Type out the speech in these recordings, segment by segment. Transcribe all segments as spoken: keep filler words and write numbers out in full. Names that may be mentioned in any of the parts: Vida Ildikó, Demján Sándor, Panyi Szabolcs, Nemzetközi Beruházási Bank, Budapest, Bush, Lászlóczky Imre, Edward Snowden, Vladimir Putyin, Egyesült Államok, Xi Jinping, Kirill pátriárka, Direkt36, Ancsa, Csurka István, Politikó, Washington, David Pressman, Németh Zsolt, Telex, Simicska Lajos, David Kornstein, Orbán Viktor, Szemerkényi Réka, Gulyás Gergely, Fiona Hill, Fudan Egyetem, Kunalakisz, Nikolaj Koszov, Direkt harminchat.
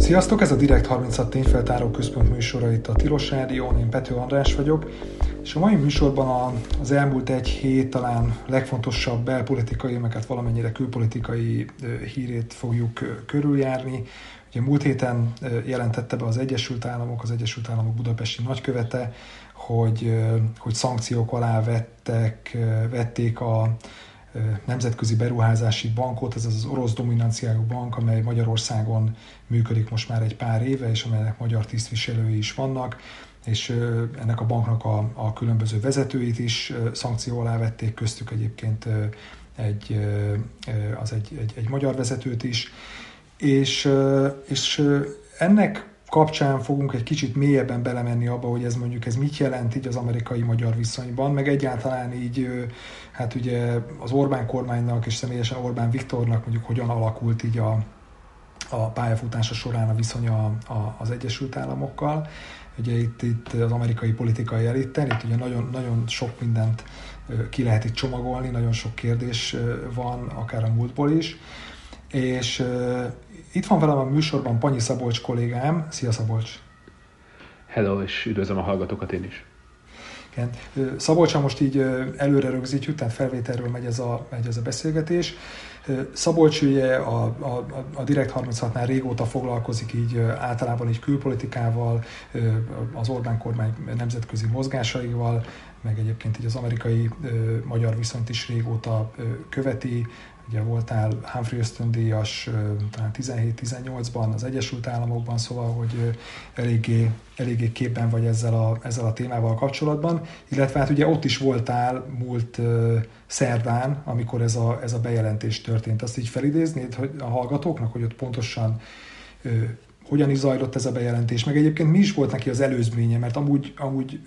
Sziasztok, ez a Direkt harminchat tényfeltáró központ műsora itt a Tilos Rádión, én Pető András vagyok, és a mai műsorban az elmúlt egy hét talán legfontosabb belpolitikai, meg hát valamennyire külpolitikai hírét fogjuk körüljárni. Ugye múlt héten jelentette be az Egyesült Államok, az Egyesült Államok budapesti nagykövete, hogy, hogy szankciók alá vettek, vették a Nemzetközi Beruházási Bankot, ez az orosz dominanciájú bank, amely Magyarországon működik most már egy pár éve, és amelynek magyar tisztviselői is vannak, és ennek a banknak a, a különböző vezetőit is szankció alá vették, köztük egyébként egy, az egy, egy, egy magyar vezetőt is, és, és ennek kapcsán fogunk egy kicsit mélyebben belemenni abba, hogy ez mondjuk ez mit jelent így az amerikai-magyar viszonyban, meg egyáltalán így hát ugye az Orbán-kormánynak és személyesen Orbán Viktornak mondjuk hogyan alakult így a, a pályafutása során a viszonya az Egyesült Államokkal. Ugye itt, itt az amerikai politikai elittel, itt ugye nagyon, nagyon sok mindent ki lehet itt csomagolni, nagyon sok kérdés van, akár a múltból is. És itt van velem a műsorban Panyi Szabolcs kollégám. Szia Szabolcs! Hello, és üdvözlöm a hallgatókat én is. Igen. Szabolcsa most így előre rögzítjük, tehát felvételről megy ez a, megy ez a beszélgetés. Szabolcs ugye a, a, a Direkt harminchatnál régóta foglalkozik így általában így külpolitikával, az Orbán-kormány nemzetközi mozgásaival, meg egyébként így az amerikai-magyar viszonyt is régóta követi. Ugye voltál Humphrey ösztöndíjas talán tizenhét-tizennyolcban az Egyesült Államokban, szóval, hogy eléggé, eléggé képben vagy ezzel a, ezzel a témával kapcsolatban, illetve hát ugye ott is voltál múlt szerdán, amikor ez a, ez a bejelentés történt. Azt így felidéznéd hogy a hallgatóknak, hogy ott pontosan hogyan is zajlott ez a bejelentés, meg egyébként mi is volt neki az előzménye, mert amúgy, amúgy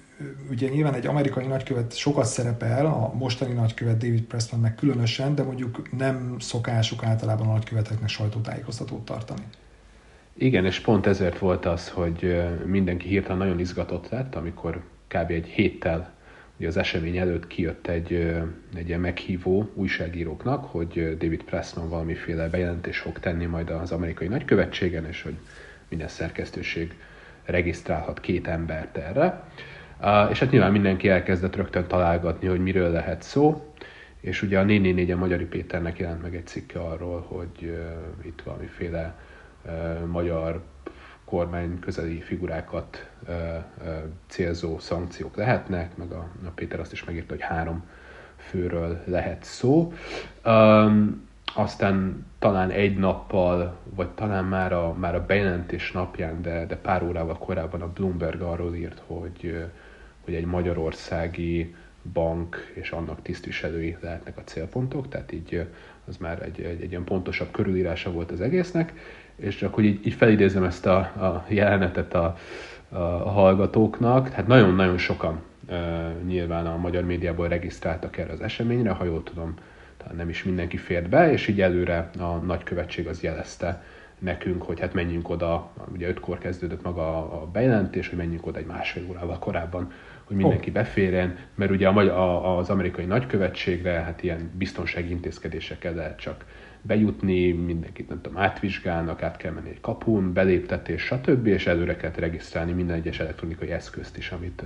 ugye nyilván egy amerikai nagykövet sokat szerepel, a mostani nagykövet David Pressmannek különösen, de mondjuk nem szokásuk általában a nagyköveteknek sajtótájékoztatót tartani. Igen, és pont ezért volt az, hogy mindenki hirtelen nagyon izgatott lett, amikor kb. Egy héttel ugye az esemény előtt kijött egy, egy ilyen meghívó újságíróknak, hogy David Pressman valamiféle bejelentést fog tenni majd az amerikai nagykövetségen, és hogy minden szerkesztőség regisztrálhat két embert erre. Uh, és hát nyilván mindenki elkezdett rögtön találgatni, hogy miről lehet szó, és ugye a négy négy négyen Magyari Péternek jelent meg egy cikke arról, hogy uh, itt valamiféle uh, magyar kormány közeli figurákat uh, uh, célzó szankciók lehetnek, meg a, a Péter azt is megírta, hogy három főről lehet szó. Um, Aztán talán egy nappal, vagy talán már a, már a bejelentés napján, de, de pár órával korábban a Bloomberg arról írt, hogy, hogy egy magyarországi bank és annak tisztviselői lehetnek a célpontok, tehát így az már egy, egy, egy ilyen pontosabb körülírása volt az egésznek, és csak hogy így, így felidézem ezt a, a jelenetet a, a hallgatóknak, hát nagyon-nagyon sokan uh, nyilván a magyar médiából regisztráltak erre az eseményre, ha jól tudom, nem is mindenki fért be, és így előre a nagykövetség az jelezte nekünk, hogy hát menjünk oda, ugye ötkor kezdődött maga a bejelentés, hogy menjünk oda egy másfél órával korábban, hogy mindenki beférjen, mert ugye az amerikai nagykövetségre hát ilyen biztonsági intézkedésekkel lehet csak bejutni, mindenkit nem tudom, átvizsgálnak, át kell menni egy kapun, beléptetés, stb. És előre kell regisztrálni minden egyes elektronikai eszközt is, amit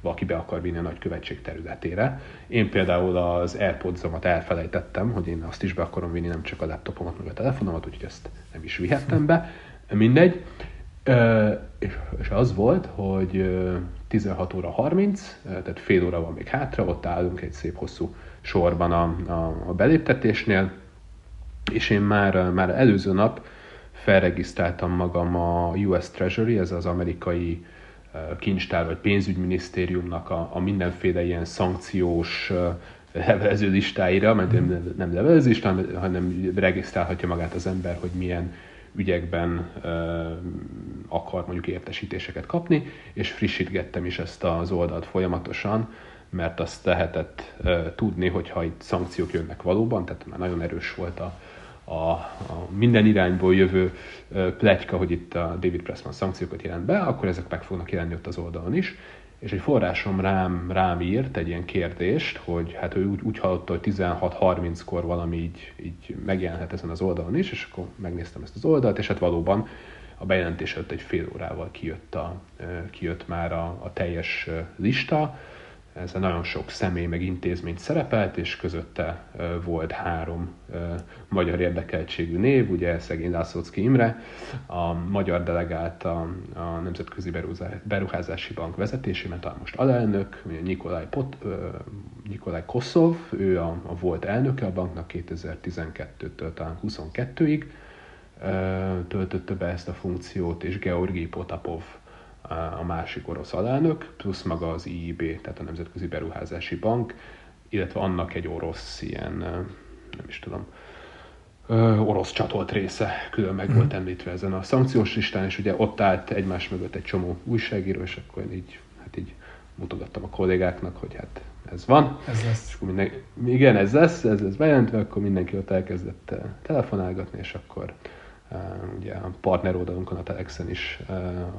valaki be akar vinni a nagykövetség területére. Én például az AirPodsomat elfelejtettem, hogy én azt is be akarom vinni, nem csak a laptopomat, meg a telefonomat, úgyhogy ezt nem is vihettem be. Mindegy. És az volt, hogy tizenhat óra harminc, tehát fél óra van még hátra, ott állunk egy szép hosszú sorban a, a, a beléptetésnél, és én már, már előző nap felregisztráltam magam a U S Treasury, ez az amerikai kincstár vagy pénzügyminisztériumnak a, a mindenféle ilyen szankciós levelező listáira, mert nem, nem levelező listá, hanem regisztrálhatja magát az ember, hogy milyen ügyekben uh, akar mondjuk értesítéseket kapni, és frissítgettem is ezt az oldalt folyamatosan, mert azt lehetett uh, tudni, hogyha itt szankciók jönnek valóban, tehát már nagyon erős volt a A, a minden irányból jövő pletyka, hogy itt a David Pressman szankciókat jelent be, akkor ezek meg fognak jelenni ott az oldalon is. És egy forrásom rám, rám írt egy ilyen kérdést, hogy hát ő úgy, úgy hallotta, hogy tizenhat harminckor valami így, így megjelenhet ezen az oldalon is, és akkor megnéztem ezt az oldalt, és hát valóban a bejelentés előtt egy fél órával kijött, a, kijött már a, a teljes lista. Ezen nagyon sok személy meg intézményt szerepelt, és közötte volt három magyar érdekeltségű név, ugye Szegény Lászlóczky Imre, a magyar delegált a, a Nemzetközi Beruházási Bank vezetésében, talán most alelnök, Nikolaj, Pot, Nikolaj Koszov, ő a, a volt elnöke a banknak kétezer-tizenkettőtől talán huszonkettőig töltötte be ezt a funkciót, és Georgi Potapov a másik orosz alelnök, plusz maga az i i bé, tehát a Nemzetközi Beruházási Bank, illetve annak egy orosz ilyen, nem is tudom, orosz csatolt része külön meg volt említve ezen a szankciós listán, és ugye ott állt egymás mögött egy csomó újságíró, és akkor én így, hát így mutogattam a kollégáknak, hogy hát ez van. Ez lesz. És akkor minden... Igen, ez lesz, ez lesz bejelentve, akkor mindenki ott elkezdett telefonálgatni, és akkor... Uh, ugye a partner oldalunkon, a Telexen is uh,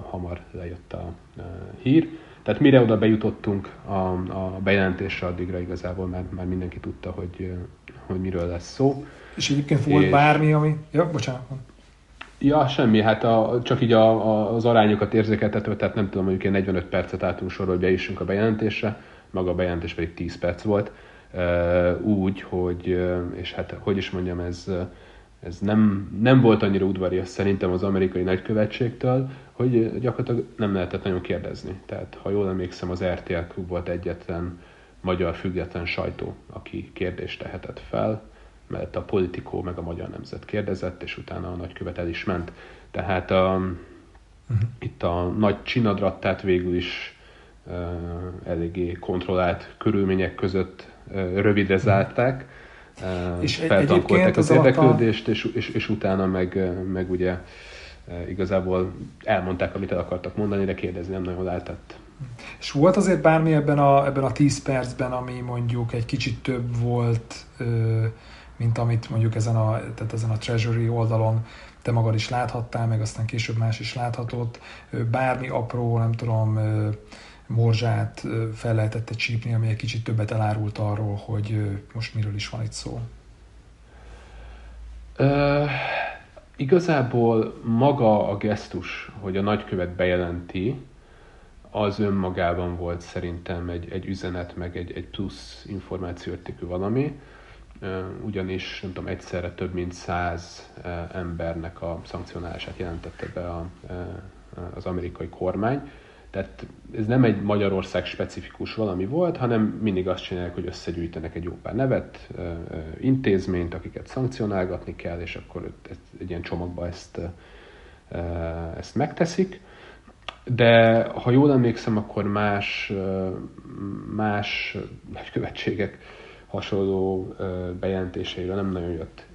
hamar lejött a uh, hír. Tehát mire oda bejutottunk a, a bejelentésre, addigra igazából már, már mindenki tudta, hogy, hogy miről lesz szó. És egyébként volt és... bármi, ami... Ja, bocsánat. Ja, semmi, hát a, csak így a, a, az arányokat érzékeltetve, tehát nem tudom, mondjuk én negyvenöt percet álltunk sorra, hogy bejussunk a bejelentésre, maga a bejelentés pedig tíz perc volt. Uh, úgy, hogy, és hát hogy is mondjam, ez... Ez nem, nem volt annyira udvarias szerintem az amerikai nagykövetségtől, hogy gyakorlatilag nem lehetett nagyon kérdezni. Tehát ha jól emlékszem, az er té el klub volt egyetlen magyar független sajtó, aki kérdést tehetett fel, mert a Politikó meg a Magyar Nemzet kérdezett, és utána a nagykövet el is ment. Tehát a, uh-huh. itt a nagy csinadrat, tehát végül is uh, eléggé kontrollált körülmények között uh, rövidre zárták, és feltankolták az, az érdeklődést, a... és, és, és utána meg, meg ugye igazából elmondták, amit el akartak mondani, de kérdezni nem nagyon lehetett. És volt azért bármi ebben a, ebben a tíz percben, ami mondjuk egy kicsit több volt, mint amit mondjuk ezen a, tehát ezen a Treasury oldalon te magad is láthattál, meg aztán később más is láthatott, bármi apró, nem tudom, morzsát fel lehetett csípni, ami egy kicsit többet elárult arról, hogy most miről is van itt szó? Uh, igazából maga a gesztus, hogy a nagykövet bejelenti, az önmagában volt szerintem egy, egy üzenet, meg egy, egy plusz információértékű valami, uh, ugyanis nem tudom, egyszerre több mint száz uh, embernek a szankcionálását jelentette be a, uh, az amerikai kormány. Tehát ez nem egy Magyarország specifikus valami volt, hanem mindig azt csinálják, hogy összegyűjtenek egy jó pár nevet, intézményt, akiket szankcionálgatni kell, és akkor egy ilyen csomagba ezt, ezt megteszik. De ha jól emlékszem, akkor más, más nagykövetségek hasonló bejelentéseire nem nagyon jött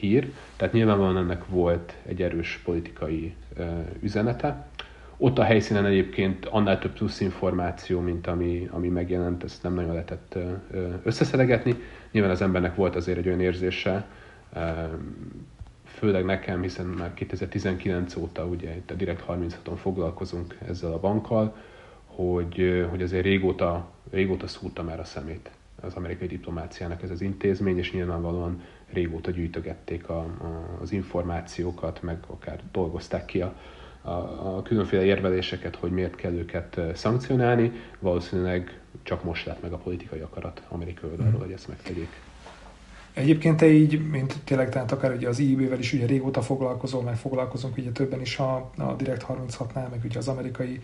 hír. Tehát nyilvánvalóan ennek volt egy erős politikai üzenete. Ott a helyszínen egyébként annál több plusz információ, mint ami, ami megjelent, ezt nem nagyon lehetett összeszedegetni. Nyilván az embernek volt azért egy olyan érzése, főleg nekem, hiszen már kétezer-tizenkilenc óta ugye itt a Direkt harminchaton foglalkozunk ezzel a bankkal, hogy, hogy azért régóta, régóta szúrta már a szemét az amerikai diplomáciának ez az intézmény, és nyilvánvalóan régóta gyűjtögették a, a, az információkat, meg akár dolgozták ki a a különféle érveléseket, hogy miért kell őket szankcionálni, valószínűleg csak most lett meg a politikai akarat amerikai oldalról, hogy ezt megtegyék. Egyébként te így, mint tényleg, tehát akár ugye az i i bé-vel is ugye régóta foglalkozol, meg foglalkozunk ugye többen is a, a Direkt harminchatnál, meg ugye az amerikai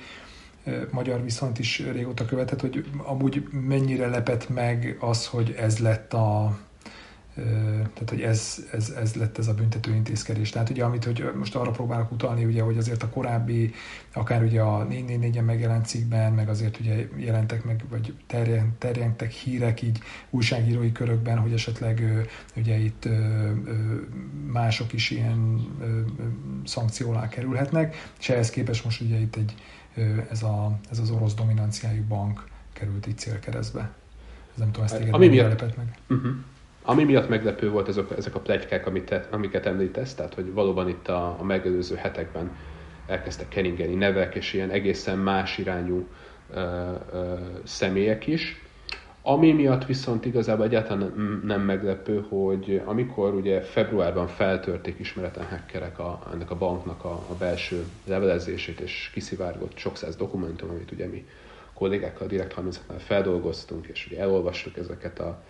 magyar viszont is régóta követett, hogy amúgy mennyire lepett meg az, hogy ez lett a... tehát, hogy ez, ez, ez lett ez a büntető intézkedés. Tehát ugye, amit hogy most arra próbálok utalni, ugye, hogy azért a korábbi, akár ugye a négy négy négyen megjelent cikkben, meg azért ugye jelentek meg, vagy terjedtek hírek így újságírói körökben, hogy esetleg ugye itt mások is ilyen szankció alá kerülhetnek, és ehhez képest most ugye itt egy, ez, a, ez az orosz dominanciájú bank került így célkeresztbe. Ez nem tudom, ezt téged nem lepett meg. Uh-huh. Ami miatt meglepő volt azok, ezek a pletykák, amit, amiket említesz, tehát hogy valóban itt a, a megelőző hetekben elkezdtek keringeni nevek, és ilyen egészen más irányú ö, ö, személyek is. Ami miatt viszont igazából egyáltalán nem meglepő, hogy amikor ugye februárban feltörték ismeretlen hackerek a, ennek a banknak a, a belső levelezését, és kiszivárgott sok száz dokumentum, amit ugye mi kollégákkal Direkt harmincnál feldolgoztunk, és ugye elolvastuk ezeket a,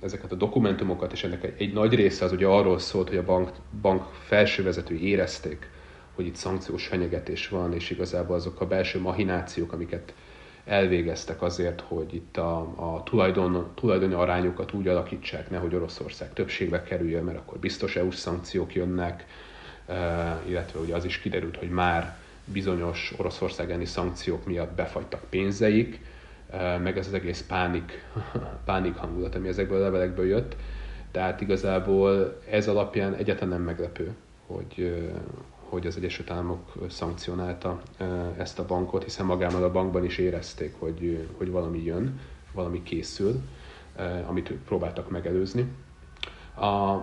ezeket a dokumentumokat, és ennek egy, egy nagy része az ugye arról szólt, hogy a bank, bank felsővezetői érezték, hogy itt szankciós fenyegetés van, és igazából azok a belső mahinációk, amiket elvégeztek azért, hogy itt a, a tulajdon, tulajdoni arányokat úgy alakítsák, nehogy Oroszország többségbe kerüljön, mert akkor biztos é u-s szankciók jönnek, illetve ugye az is kiderült, hogy már bizonyos Oroszország elleni szankciók miatt befagytak pénzeik, meg ez az egész pánik, pánik hangulat, ami ezekből a levelekből jött. Tehát igazából ez alapján egyáltalán nem meglepő, hogy, hogy az Egyesült Államok szankcionálta ezt a bankot, hiszen magában a bankban is érezték, hogy, hogy valami jön, valami készül, amit próbáltak megelőzni. A,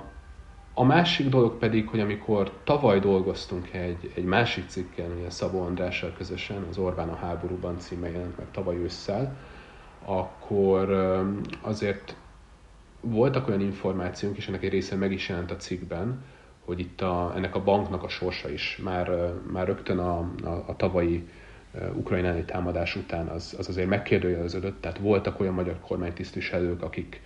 a másik dolog pedig, hogy amikor tavaly dolgoztunk egy, egy másik cikkel, ugye Szabó Andrással közösen, az Orbán a háborúban címe jelent meg tavaly ősszel, akkor azért voltak olyan információk, és ennek egy része meg is jelent a cikkben, hogy itt a, ennek a banknak a sorsa is már, már rögtön a, a, a tavalyi ukrajnai támadás után az, az azért megkérdőjeleződött, tehát voltak olyan magyar kormánytisztviselők, akik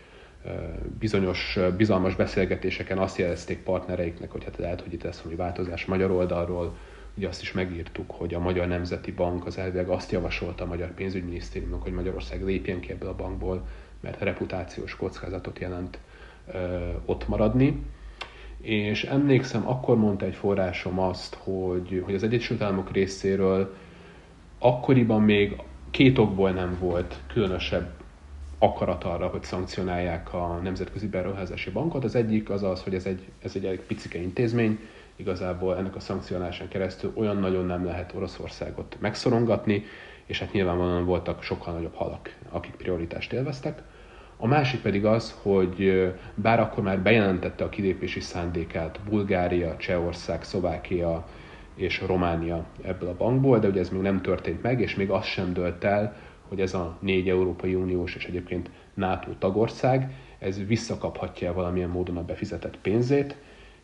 bizonyos, bizalmas beszélgetéseken azt jelezték partnereiknek, hogy hát lehet, hogy itt lesz valami változás magyar oldalról. Ugye azt is megírtuk, hogy a Magyar Nemzeti Bank az elvileg azt javasolta a Magyar Pénzügyminisztériumnak, hogy Magyarország lépjen ki ebből a bankból, mert reputációs kockázatot jelent ö, ott maradni. És emlékszem, akkor mondta egy forrásom azt, hogy, hogy az Egyesült Államok részéről akkoriban még két okból nem volt különösebb akarat arra, hogy szankcionálják a Nemzetközi Beruházási Bankot. Az egyik az az, hogy ez egy, ez egy elég picike intézmény, igazából ennek a szankcionálásán keresztül olyan nagyon nem lehet Oroszországot megszorongatni, és hát nyilvánvalóan voltak sokkal nagyobb halak, akik prioritást élveztek. A másik pedig az, hogy bár akkor már bejelentette a kilépési szándékát Bulgária, Csehország, Szlovákia és Románia ebből a bankból, de ugye ez még nem történt meg, és még az sem dölt el, hogy ez a négy Európai Uniós és egyébként NATO tagország, ez visszakaphatja valamilyen módon a befizetett pénzét,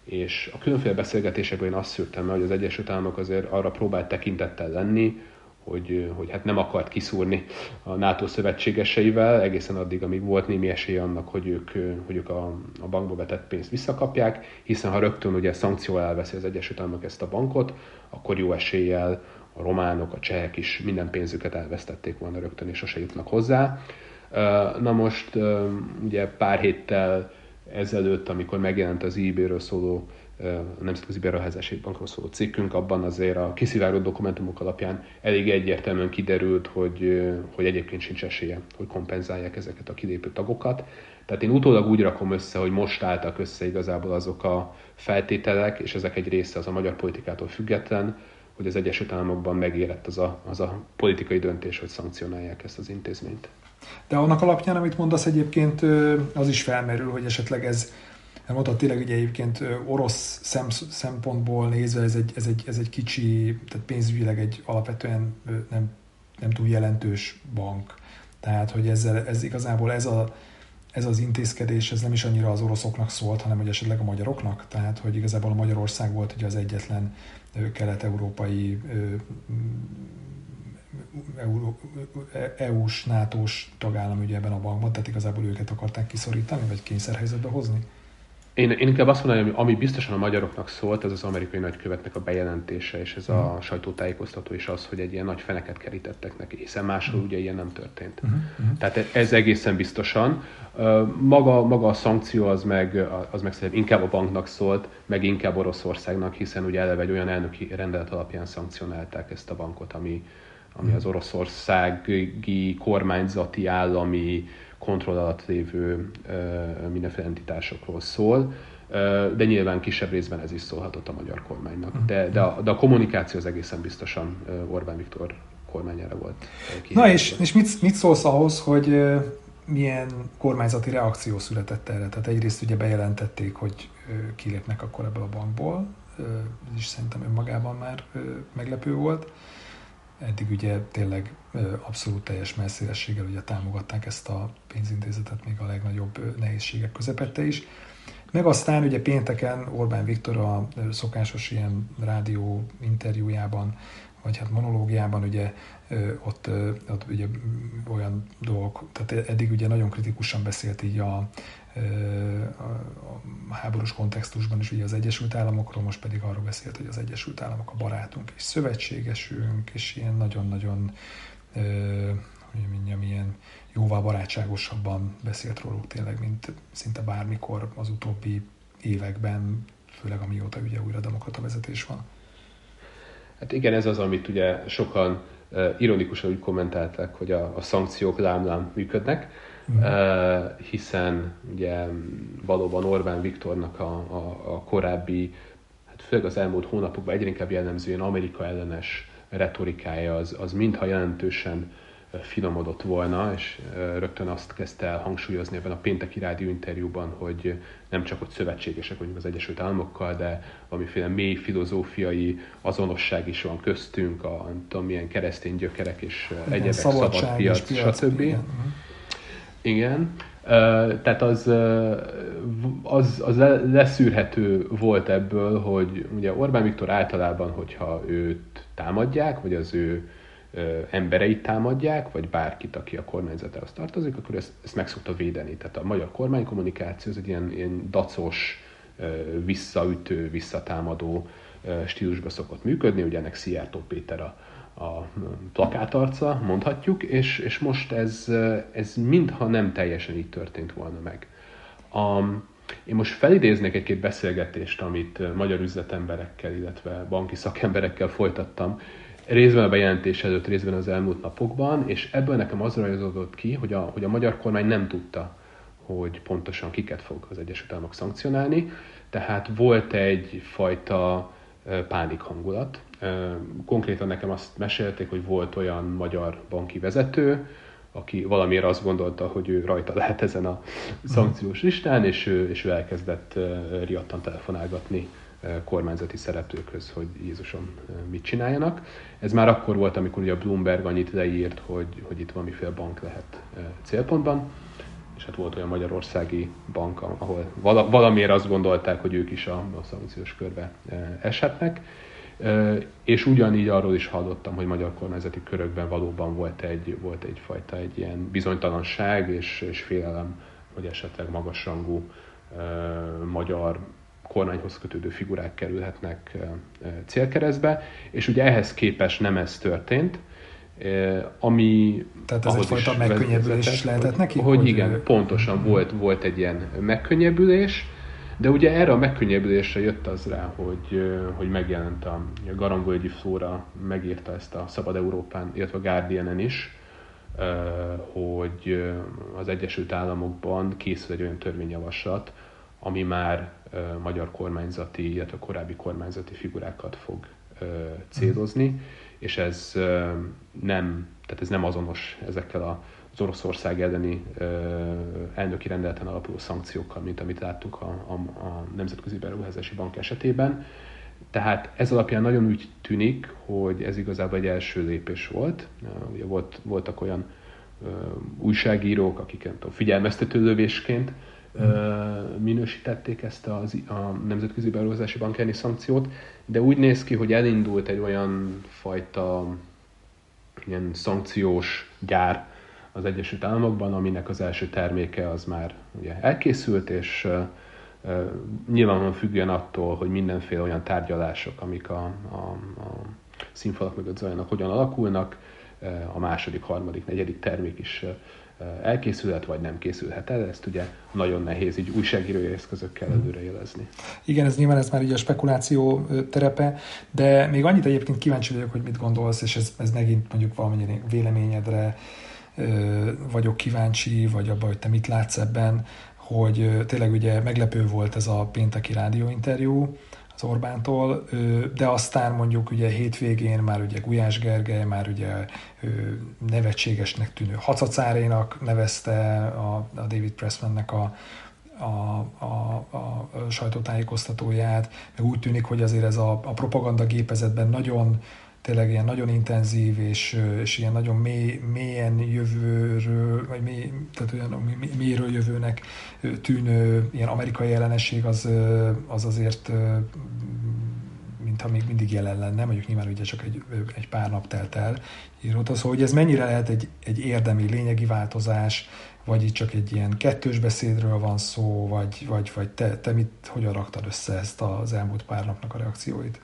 és a különféle beszélgetésekben én azt szűrtem le, hogy az Egyesült Államok azért arra próbált tekintettel lenni, Hogy, hogy hát nem akart kiszúrni a NATO szövetségeseivel egészen addig, amíg volt némi esély annak, hogy ők, hogy ők a, a bankba vetett pénzt visszakapják, hiszen ha rögtön ugye szankcióval elveszi az Egyesült Államok ezt a bankot, akkor jó eséllyel a románok, a csehek is minden pénzüket elvesztették volna rögtön, és sose jutnak hozzá. Na most ugye pár héttel ezelőtt, amikor megjelent az i bé-ről szóló, a Nemzetközi Beruházási Bankról szóló cikkünk, abban azért a kiszivárgott dokumentumok alapján elég egyértelműen kiderült, hogy, hogy egyébként sincs esélye, hogy kompenzálják ezeket a kilépő tagokat. Tehát én utólag úgy rakom össze, hogy most álltak össze igazából azok a feltételek, és ezek egy része az a magyar politikától független, hogy az Egyesült Államokban megérett az a, az a politikai döntés, hogy szankcionálják ezt az intézményt. De annak alapján, amit mondasz egyébként, az is felmerül, hogy esetleg ez mondtad, tényleg ugye egyébként orosz szemsz, szempontból nézve ez egy, ez, egy, ez egy kicsi, tehát pénzügyileg egy alapvetően nem, nem túl jelentős bank. Tehát, hogy ezzel, ez igazából ez, a, ez az intézkedés, ez nem is annyira az oroszoknak szólt, hanem hogy esetleg a magyaroknak. Tehát, hogy igazából a Magyarország volt ugye az egyetlen kelet-európai é u-s, NATO-s tagállam ugye ebben a bankban, tehát igazából őket akarták kiszorítani, vagy kényszerhelyzetbe hozni? Én, én inkább azt mondanám, hogy ami biztosan a magyaroknak szólt, az az amerikai nagykövetnek a bejelentése, és ez a sajtótájékoztató is az, hogy egy ilyen nagy feneket kerítettek neki, hiszen máshol ugye ilyen nem történt. Uh-huh. Tehát ez egészen biztosan. Maga, maga a szankció az meg, az meg szerintem inkább a banknak szólt, meg inkább Oroszországnak, hiszen ugye eleve egy olyan elnöki rendelet alapján szankcionálták ezt a bankot, ami, ami az oroszországi kormányzati állami kontroll alatt lévő mindenféle entitásokról szól, de nyilván kisebb részben ez is szólhatott a magyar kormánynak. De, de, a, de a kommunikáció az egészen biztosan Orbán Viktor kormányára volt. Na és, és mit, mit szólsz ahhoz, hogy milyen kormányzati reakció született erre? Tehát egyrészt ugye bejelentették, hogy kilépnek akkor ebből a bankból, és szerintem önmagában már meglepő volt. Eddig ugye tényleg abszolút teljes messzélességgel ugye támogatták ezt a pénzintézetet még a legnagyobb nehézségek közepette is. Meg aztán ugye pénteken Orbán Viktor a szokásos ilyen rádió interjújában, vagy hát monológiában ugye ott, ott ugye olyan dolgok, tehát eddig ugye nagyon kritikusan beszélt így a, a háborús kontextusban is ugye az Egyesült Államokról, most pedig arról beszélt, hogy az Egyesült Államok a barátunk és szövetségesünk, és ilyen nagyon-nagyon mondjam, ilyen jóval barátságosabban beszélt róluk tényleg, mint szinte bármikor az utóbbi években, főleg amióta ugye újra demokrata vezetés van. Hát igen, ez az, amit ugye sokan uh, ironikusan úgy kommentálták, hogy a, a szankciók lámlám működnek, mm. uh, hiszen ugye valóban Orbán Viktornak a, a, a korábbi, hát főleg az elmúlt hónapokban egyre inkább jellemzően Amerika ellenes retorikája az, az mintha jelentősen finomodott volna, és rögtön azt kezdte el hangsúlyozni ebben a pénteki rádió interjúban, hogy nem csak ott szövetségesek vagyunk az Egyesült Államokkal, de valamiféle mély filozófiai azonosság is van köztünk, a nem tudom, milyen keresztény gyökerek és egyebek, szabad piac, stb. Igen. igen. Tehát az, az, az leszűrhető volt ebből, hogy ugye Orbán Viktor általában, hogyha őt támadják, vagy az ő embereit támadják, vagy bárkit, aki a kormányzatához tartozik, akkor ezt, ezt meg szokta védeni. Tehát a magyar kormánykommunikáció az egy ilyen, ilyen dacos, visszaütő, visszatámadó stílusba szokott működni, ugye ennek Szijjártó Péter a, a plakátarca, mondhatjuk, és, és most ez, ez mintha nem teljesen így történt volna meg. A, én most felidéznék egy-két beszélgetést, amit magyar üzletemberekkel, illetve banki szakemberekkel folytattam, részben a bejelentés előtt, részben az elmúlt napokban, és ebből nekem az rajzolódott ki, hogy a, hogy a magyar kormány nem tudta, hogy pontosan kiket fog az Egyesült Államok szankcionálni, tehát volt egyfajta pánikhangulat. Konkrétan nekem azt mesélték, hogy volt olyan magyar banki vezető, aki valamiért azt gondolta, hogy ő rajta lehet ezen a szankciós listán, és ő, és ő elkezdett riadtan telefonálgatni kormányzati szereplőkhöz, hogy Jézusom, mit csináljanak. Ez már akkor volt, amikor ugye a Bloomberg annyit leírt, hogy, hogy itt valamiféle bank lehet célpontban, és hát volt olyan magyarországi bank, ahol valamiért azt gondolták, hogy ők is a, a szankciós körbe eshetnek, és ugyanígy arról is hallottam, hogy magyar kormányzati körökben valóban volt, egy, volt egyfajta egy ilyen bizonytalanság és, és félelem, hogy esetleg magasrangú magyar kormányhoz kötődő figurák kerülhetnek célkeresztbe, és ugye ehhez képest nem ez történt, ami tehát ez egyfajta megkönnyebbülés is lehetett neki? Hogy, hogy igen, ő... pontosan volt, volt egy ilyen megkönnyebbülés, de ugye erre a megkönnyebbülésre jött az rá, hogy, hogy megjelent a Garamvölgyi Flóra, megírta ezt a Szabad Európán, illetve a Guardianen is, hogy az Egyesült Államokban készül egy olyan törvényjavaslat, ami már magyar kormányzati, illetve korábbi kormányzati figurákat fog célozni, és ez nem, tehát ez nem azonos ezekkel az Oroszország elleni elnöki rendeleten alapuló szankciókkal, mint amit láttuk a, a, a Nemzetközi Beruházási Bank esetében. Tehát ez alapján nagyon úgy tűnik, hogy ez igazából egy első lépés volt. Ugye volt, voltak olyan újságírók, akik nem tudom, figyelmeztető lövésként minősítették ezt az, a Nemzetközi Beruházási Bank elleni szankciót, de úgy néz ki, hogy elindult egy olyan fajta ilyen szankciós gyár az Egyesült Államokban, aminek az első terméke az már ugye elkészült, és uh, uh, nyilvánvalóan függően attól, hogy mindenféle olyan tárgyalások, amik a, a, a színfalak mögött zajlanak, hogyan alakulnak, uh, a második, harmadik, negyedik termék is uh, elkészülhet, vagy nem készülhet el, ezt ugye nagyon nehéz így újságírói eszközökkel előrejelezni. Igen, ez nyilván ez már ugye a spekuláció terepe, de még annyit egyébként kíváncsi vagyok, hogy mit gondolsz, és ez, ez megint mondjuk valamennyire véleményedre vagyok kíváncsi, vagy abban, hogy te mit látsz ebben, hogy tényleg ugye meglepő volt ez a pénteki rádióinterjú az Orbántól, de aztán mondjuk ugye hétvégén már ugye Gulyás Gergely már ugye nevetségesnek tűnő hacacárénak nevezte a, a David Pressmannek a, a, a, a sajtótájékoztatóját, meg úgy tűnik, hogy azért ez a, a propagandagépezetben nagyon tényleg ilyen nagyon intenzív, és, és ilyen nagyon mély, mélyen jövőről, vagy mély, tehát olyan mélyről jövőnek tűnő ilyen amerikai ellenesség az, az azért, mintha még mindig jelen lenne, mondjuk nyilván ugye csak egy, egy pár nap telt el írott, szóval, hogy ez mennyire lehet egy, egy érdemi, lényegi változás, vagy itt csak egy ilyen kettős beszédről van szó, vagy, vagy, vagy te, te mit, hogyan raktad össze ezt az elmúlt pár napnak a reakcióit?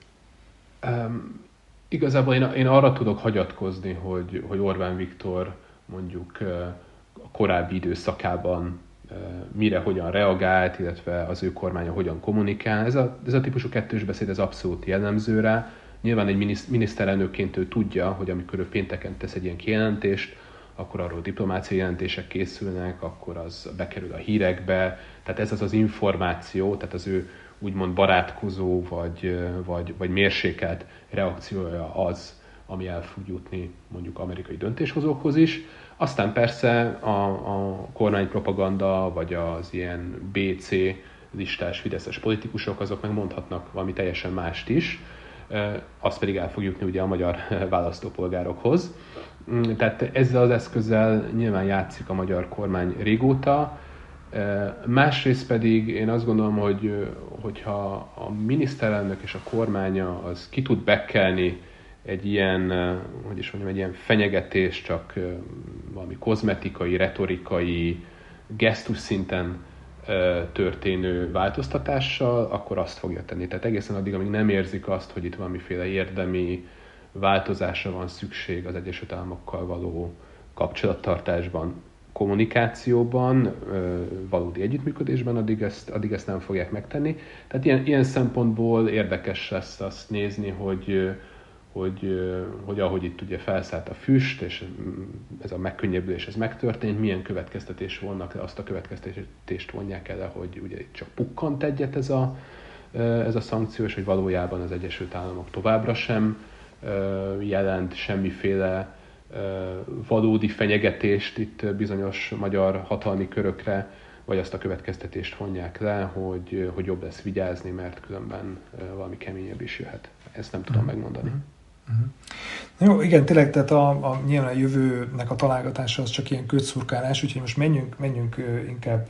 Um, igazából én, én arra tudok hagyatkozni, hogy, hogy Orbán Viktor mondjuk a korábbi időszakában mire, hogyan reagált, illetve az ő kormánya hogyan kommunikál. Ez a, ez a típusú kettős beszéd, ez abszolút jellemző rá. Nyilván egy miniszterelnökként ő tudja, hogy amikor ő pénteken tesz egy ilyen kijelentést, akkor arról diplomáciai jelentések készülnek, akkor az bekerül a hírekbe. Tehát ez az az információ, tehát az ő úgymond barátkozó vagy, vagy, vagy mérsékelt reakciója az, ami el fog jutni mondjuk amerikai döntéshozókhoz is. Aztán persze a, a kormánypropaganda, vagy az ilyen bé cé listás fideszes politikusok, azok meg mondhatnak valami teljesen mást is, az pedig el fog jutni ugye a magyar választópolgárokhoz. Tehát ezzel az eszközzel nyilván játszik a magyar kormány régóta. Másrészt pedig én azt gondolom, hogy hogyha a miniszterelnök és a kormánya az ki tud bekkelni egy ilyen, hogy is mondjam, egy ilyen fenyegetés, csak valami kozmetikai, retorikai, gesztus szinten történő változtatással, akkor azt fogja tenni. Tehát egészen addig, amíg nem érzik azt, hogy itt valamiféle érdemi változásra van szükség az Egyesült Államokkal való kapcsolattartásban, kommunikációban, valódi együttműködésben, addig ezt, addig ezt nem fogják megtenni. Tehát ilyen, ilyen szempontból érdekes lesz azt nézni, hogy Hogy, hogy ahogy itt ugye felszállt a füst, és ez a megkönnyebbülés ez megtörtént, milyen következtetés vonnak le, azt a következtetést vonják el, hogy ugye itt csak pukkant egyet ez a, ez a szankció, és hogy valójában az Egyesült Államok továbbra sem jelent semmiféle valódi fenyegetést itt bizonyos magyar hatalmi körökre, vagy azt a következtetést vonják le, hogy, hogy jobb lesz vigyázni, mert különben valami keményebb is jöhet. Ezt nem tudom megmondani. Uh-huh. Na jó, igen, tényleg, tehát a, a, nyilván a jövőnek a találgatása az csak ilyen kötszurkálás, úgyhogy most menjünk, menjünk inkább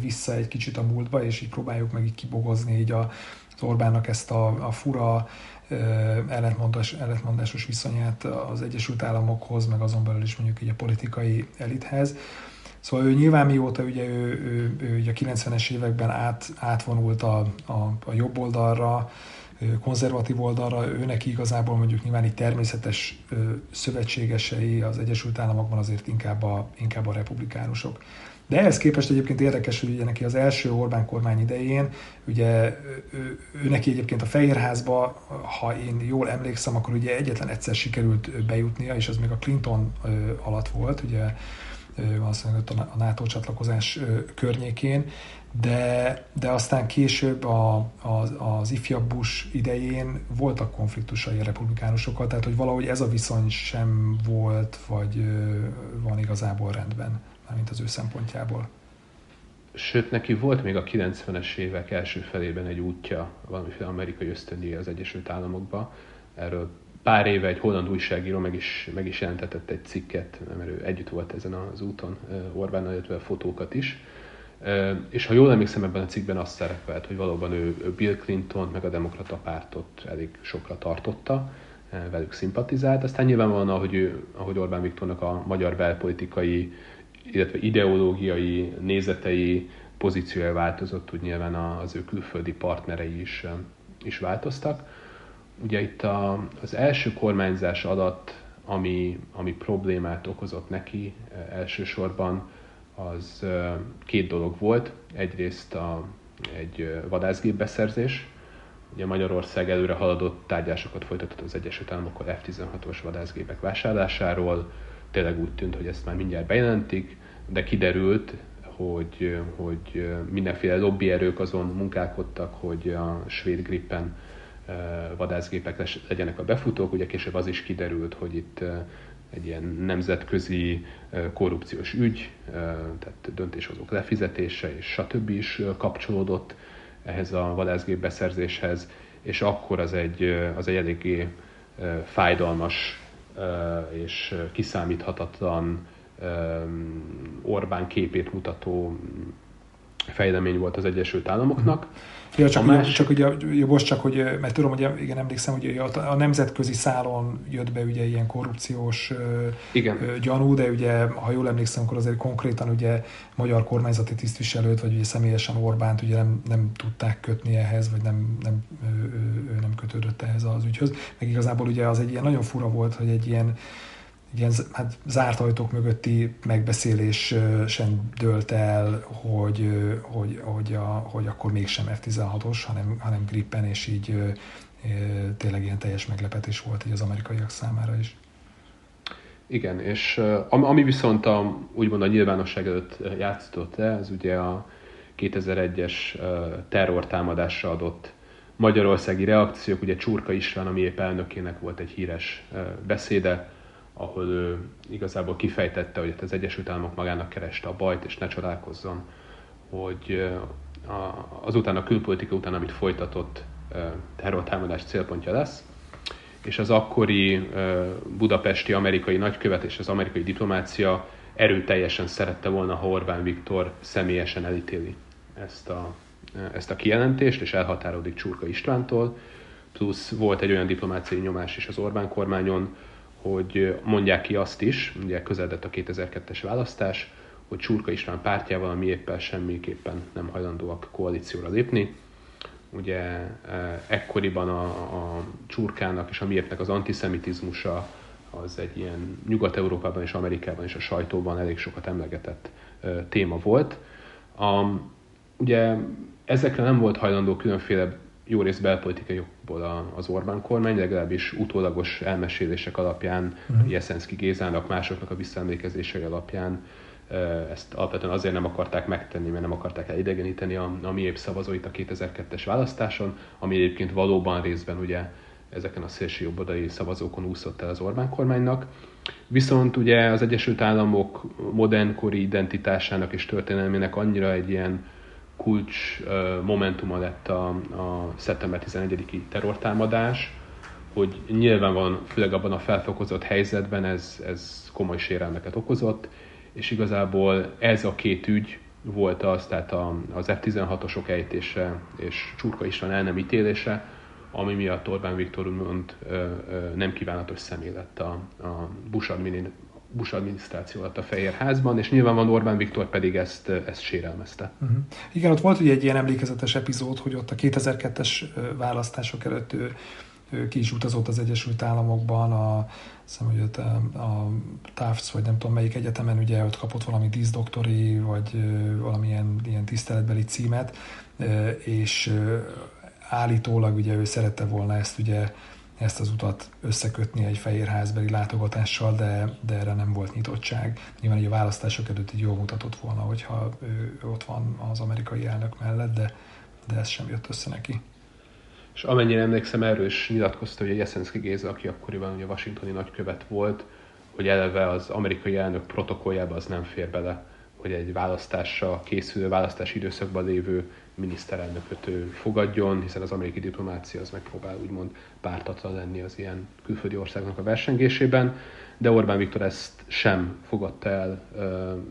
vissza egy kicsit a múltba, és így próbáljuk meg így kibogozni így a, az Orbánnak ezt a, a fura e, ellentmondás, ellentmondásos viszonyát az Egyesült Államokhoz, meg azon belül is mondjuk így a politikai elithez. Szóval ő nyilván mióta ugye ő, ő, ő, ő a kilencvenes években át, átvonult a, a, a jobb oldalra, konzervatív oldalra, ő neki igazából mondjuk nyilván így természetes szövetségesei az Egyesült Államokban azért inkább a, inkább a republikánusok. De ehhez képest egyébként érdekes, hogy ugye neki az első Orbán kormány idején, ugye ő, ő neki egyébként a Fehérházba, ha én jól emlékszem, akkor ugye egyetlen egyszer sikerült bejutnia, és az még a Clinton alatt volt, ugye valószínűleg a NATO csatlakozás környékén, de, de aztán később a, az, az ifjabb Bush idején voltak konfliktusai a republikánusokkal, tehát hogy valahogy ez a viszony sem volt, vagy van igazából rendben, mármint az ő szempontjából. Sőt, neki volt még a kilencvenes évek első felében egy útja, valamiféle amerikai ösztöndíj az Egyesült Államokba, erről pár éve egy holland újságíró meg is, meg is jelentetett egy cikket, mert ő együtt volt ezen az úton Orbánnal, illetve fotókat is. És ha jól emlékszem, ebben a cikkben azt szerepelt, hogy valóban ő Bill Clintont meg a demokrata pártot elég sokra tartotta, velük szimpatizált. Aztán nyilvánvalóan, ahogy, ő, ahogy Orbán Viktornak a magyar belpolitikai, illetve ideológiai nézetei, pozíciója változott, úgy nyilván az ő külföldi partnerei is, is változtak. Ugye itt a, az első kormányzás alatt, ami, ami problémát okozott neki elsősorban, az két dolog volt. Egyrészt a, egy vadászgép beszerzés. Ugye Magyarország előre haladott tárgyásokat folytatott az Egyesült Államokkal F tizenhatos vadászgépek vásárlásáról. Tényleg úgy tűnt, hogy ezt már mindjárt bejelentik, de kiderült, hogy, hogy mindenféle lobbyerők azon munkálkodtak, hogy a svéd Gripen vadászgépek legyenek a befutók. Ugye később az is kiderült, hogy itt egy ilyen nemzetközi korrupciós ügy, tehát döntéshozók lefizetése és stb. Is kapcsolódott ehhez a vadászgép beszerzéshez, és akkor az egy, az egy eléggé fájdalmas és kiszámíthatatlan Orbán képét mutató fejlemény volt az Egyesült Államoknak. Ja, csak, más... ugye, csak ugye, most csak, hogy, mert tudom, hogy igen, emlékszem, hogy a nemzetközi szálon jött be ugye ilyen korrupciós igen. gyanú, de ugye, ha jól emlékszem, akkor azért konkrétan ugye magyar kormányzati tisztviselőt, vagy ugye személyesen Orbánt ugye nem, nem tudták kötni ehhez, vagy nem, nem, ő, ő nem kötődött ehhez az ügyhöz. Meg igazából ugye az egy ilyen nagyon fura volt, hogy egy ilyen ilyen hát, zárt ajtók mögötti megbeszélés sem dőlt el, hogy, hogy, hogy, a, hogy akkor mégsem F tizenhatos, hanem, hanem Gripen, és így e, tényleg ilyen teljes meglepetés volt így az amerikaiak számára is. Igen, és ami viszont a, úgymond a nyilvánosság előtt játszott le, az ugye a kétezer-egyes terrortámadásra adott magyarországi reakciók, ugye Csurka István, ami épp elnökének volt egy híres beszéde, ahol ő igazából kifejtette, hogy az Egyesült Államok magának kereste a bajt, és ne csodálkozzon, hogy azután a külpolitika után, amit folytatott, terrortámadás célpontja lesz, és az akkori budapesti amerikai nagykövet és az amerikai diplomácia erőteljesen szerette volna, ha Orbán Viktor személyesen elítéli ezt a, ezt a kijelentést, és elhatárodik Csurka Istvántól, plusz volt egy olyan diplomáciai nyomás is az Orbán kormányon, hogy mondják ki azt is, ugye közeledett a kétezer-kettes választás, hogy Csurka István pártjával, ami éppen semmiképpen nem hajlandóak koalícióra lépni. Ugye ekkoriban a, a Csurkának és a miértnek az antiszemitizmusa az egy ilyen Nyugat-Európában és Amerikában és a sajtóban elég sokat emlegetett téma volt. A, ugye ezekre nem volt hajlandó különféle jó rész belpolitikaiokból az Orbán kormány, legalábbis utólagos elmesélések alapján, uh-huh. Jeszenszky Gézának, másoknak a visszaemlékezései alapján ezt alapvetően azért nem akarták megtenni, mert nem akarták elidegeníteni a, a mi épp szavazóit a kétezer-kettes választáson, ami egyébként valóban részben ugye ezeken a szélsőjobbodai szavazókon úszott el az Orbán kormánynak. Viszont ugye az Egyesült Államok modernkori identitásának és történelmének annyira egy ilyen kulcs momentuma lett a, a szeptember tizenegyediki terrortámadás, hogy nyilvánvalóan, főleg abban a felfokozott helyzetben ez, ez komoly sérelmeket okozott, és igazából ez a két ügy volt az, tehát a, az F tizenhatosok ejtése és Csurka István el nem ítélése, ami miatt Orbán Viktor úgymond nem kívánatos személy lett a, a Bush, admin, Bush adminisztráció alatt a Fehérházban, és nyilvánvalóan Orbán Viktor pedig ezt, ezt sérelmezte. Uh-huh. Igen, ott volt ugye egy ilyen emlékezetes epizód, hogy ott a kétezer-kettes választások előtt ő, ő ki is utazott az Egyesült Államokban, a, hiszem, hogy ott a, a Tufts, vagy nem tudom melyik egyetemen, ugye ott kapott valami díszdoktori, vagy valamilyen ilyen tiszteletbeli címet, és állítólag ugye ő szerette volna ezt ugye ezt az utat összekötni egy fehérházbeli látogatással, de, de erre nem volt nyitottság. Nyilván ugye a választások előtt így jól mutatott volna, hogyha ő ott van az amerikai elnök mellett, de, de ez sem jött össze neki. És amennyire emlékszem, erről is nyilatkozta, hogy a Jeszenszky Géza, aki akkoriban ugye washingtoni nagykövet volt, hogy eleve az amerikai elnök protokolljába az nem fér bele, hogy egy választásra készülő, választási időszakban lévő miniszterelnököt ő fogadjon, hiszen az amerikai diplomácia az megpróbál úgymond pártatlan lenni az ilyen külföldi országnak a versengésében, de Orbán Viktor ezt sem fogadta el,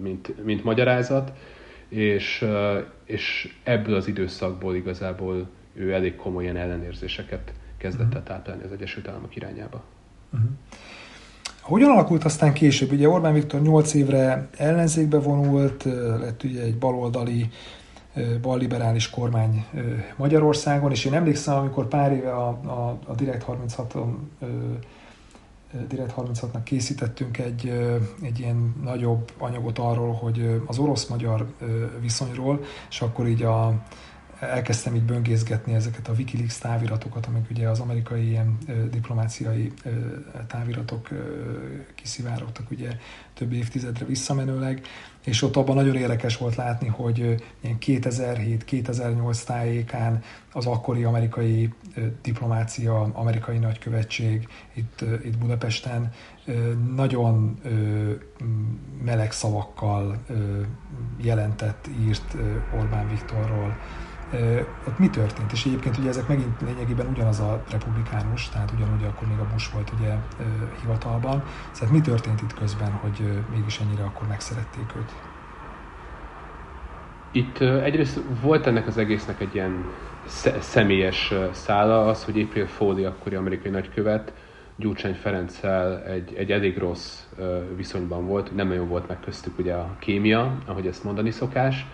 mint, mint magyarázat, és, és ebből az időszakból igazából ő elég komolyan ellenérzéseket kezdett el táplálni az Egyesült Államok irányába. Uh-huh. Hogyan alakult aztán később? Ugye Orbán Viktor nyolc évre ellenzékbe vonult, lett ugye egy baloldali, balliberális kormány Magyarországon, és én emlékszem, amikor pár éve a, a, a Direkt harminchatnak készítettünk egy, egy ilyen nagyobb anyagot arról, hogy az orosz-magyar viszonyról, és akkor így a, elkezdtem így böngészgetni ezeket a Wikileaks táviratokat, amik ugye az amerikai ilyen diplomáciai táviratok kiszivárogtak ugye több évtizedre visszamenőleg, és ott abban nagyon érdekes volt látni, hogy ilyen kétezer-hét kétezer-nyolc tájékán az akkori amerikai diplomácia, amerikai nagykövetség itt, itt Budapesten nagyon meleg szavakkal jelentett, írt Orbán Viktorról ott mi történt? És egyébként ugye ezek megint lényegében ugyanaz a republikánus, tehát ugyanúgy akkor még a Bush volt ugye hivatalban. Szóval mi történt itt közben, hogy mégis ennyire akkor megszerették őt? Itt egyrészt volt ennek az egésznek egy ilyen személyes szála, az, hogy April Foley, akkori amerikai nagykövet, Gyurcsány Ferenccel egy, egy elég rossz viszonyban volt, nem nagyon volt meg köztük ugye a kémia, ahogy ezt mondani szokás.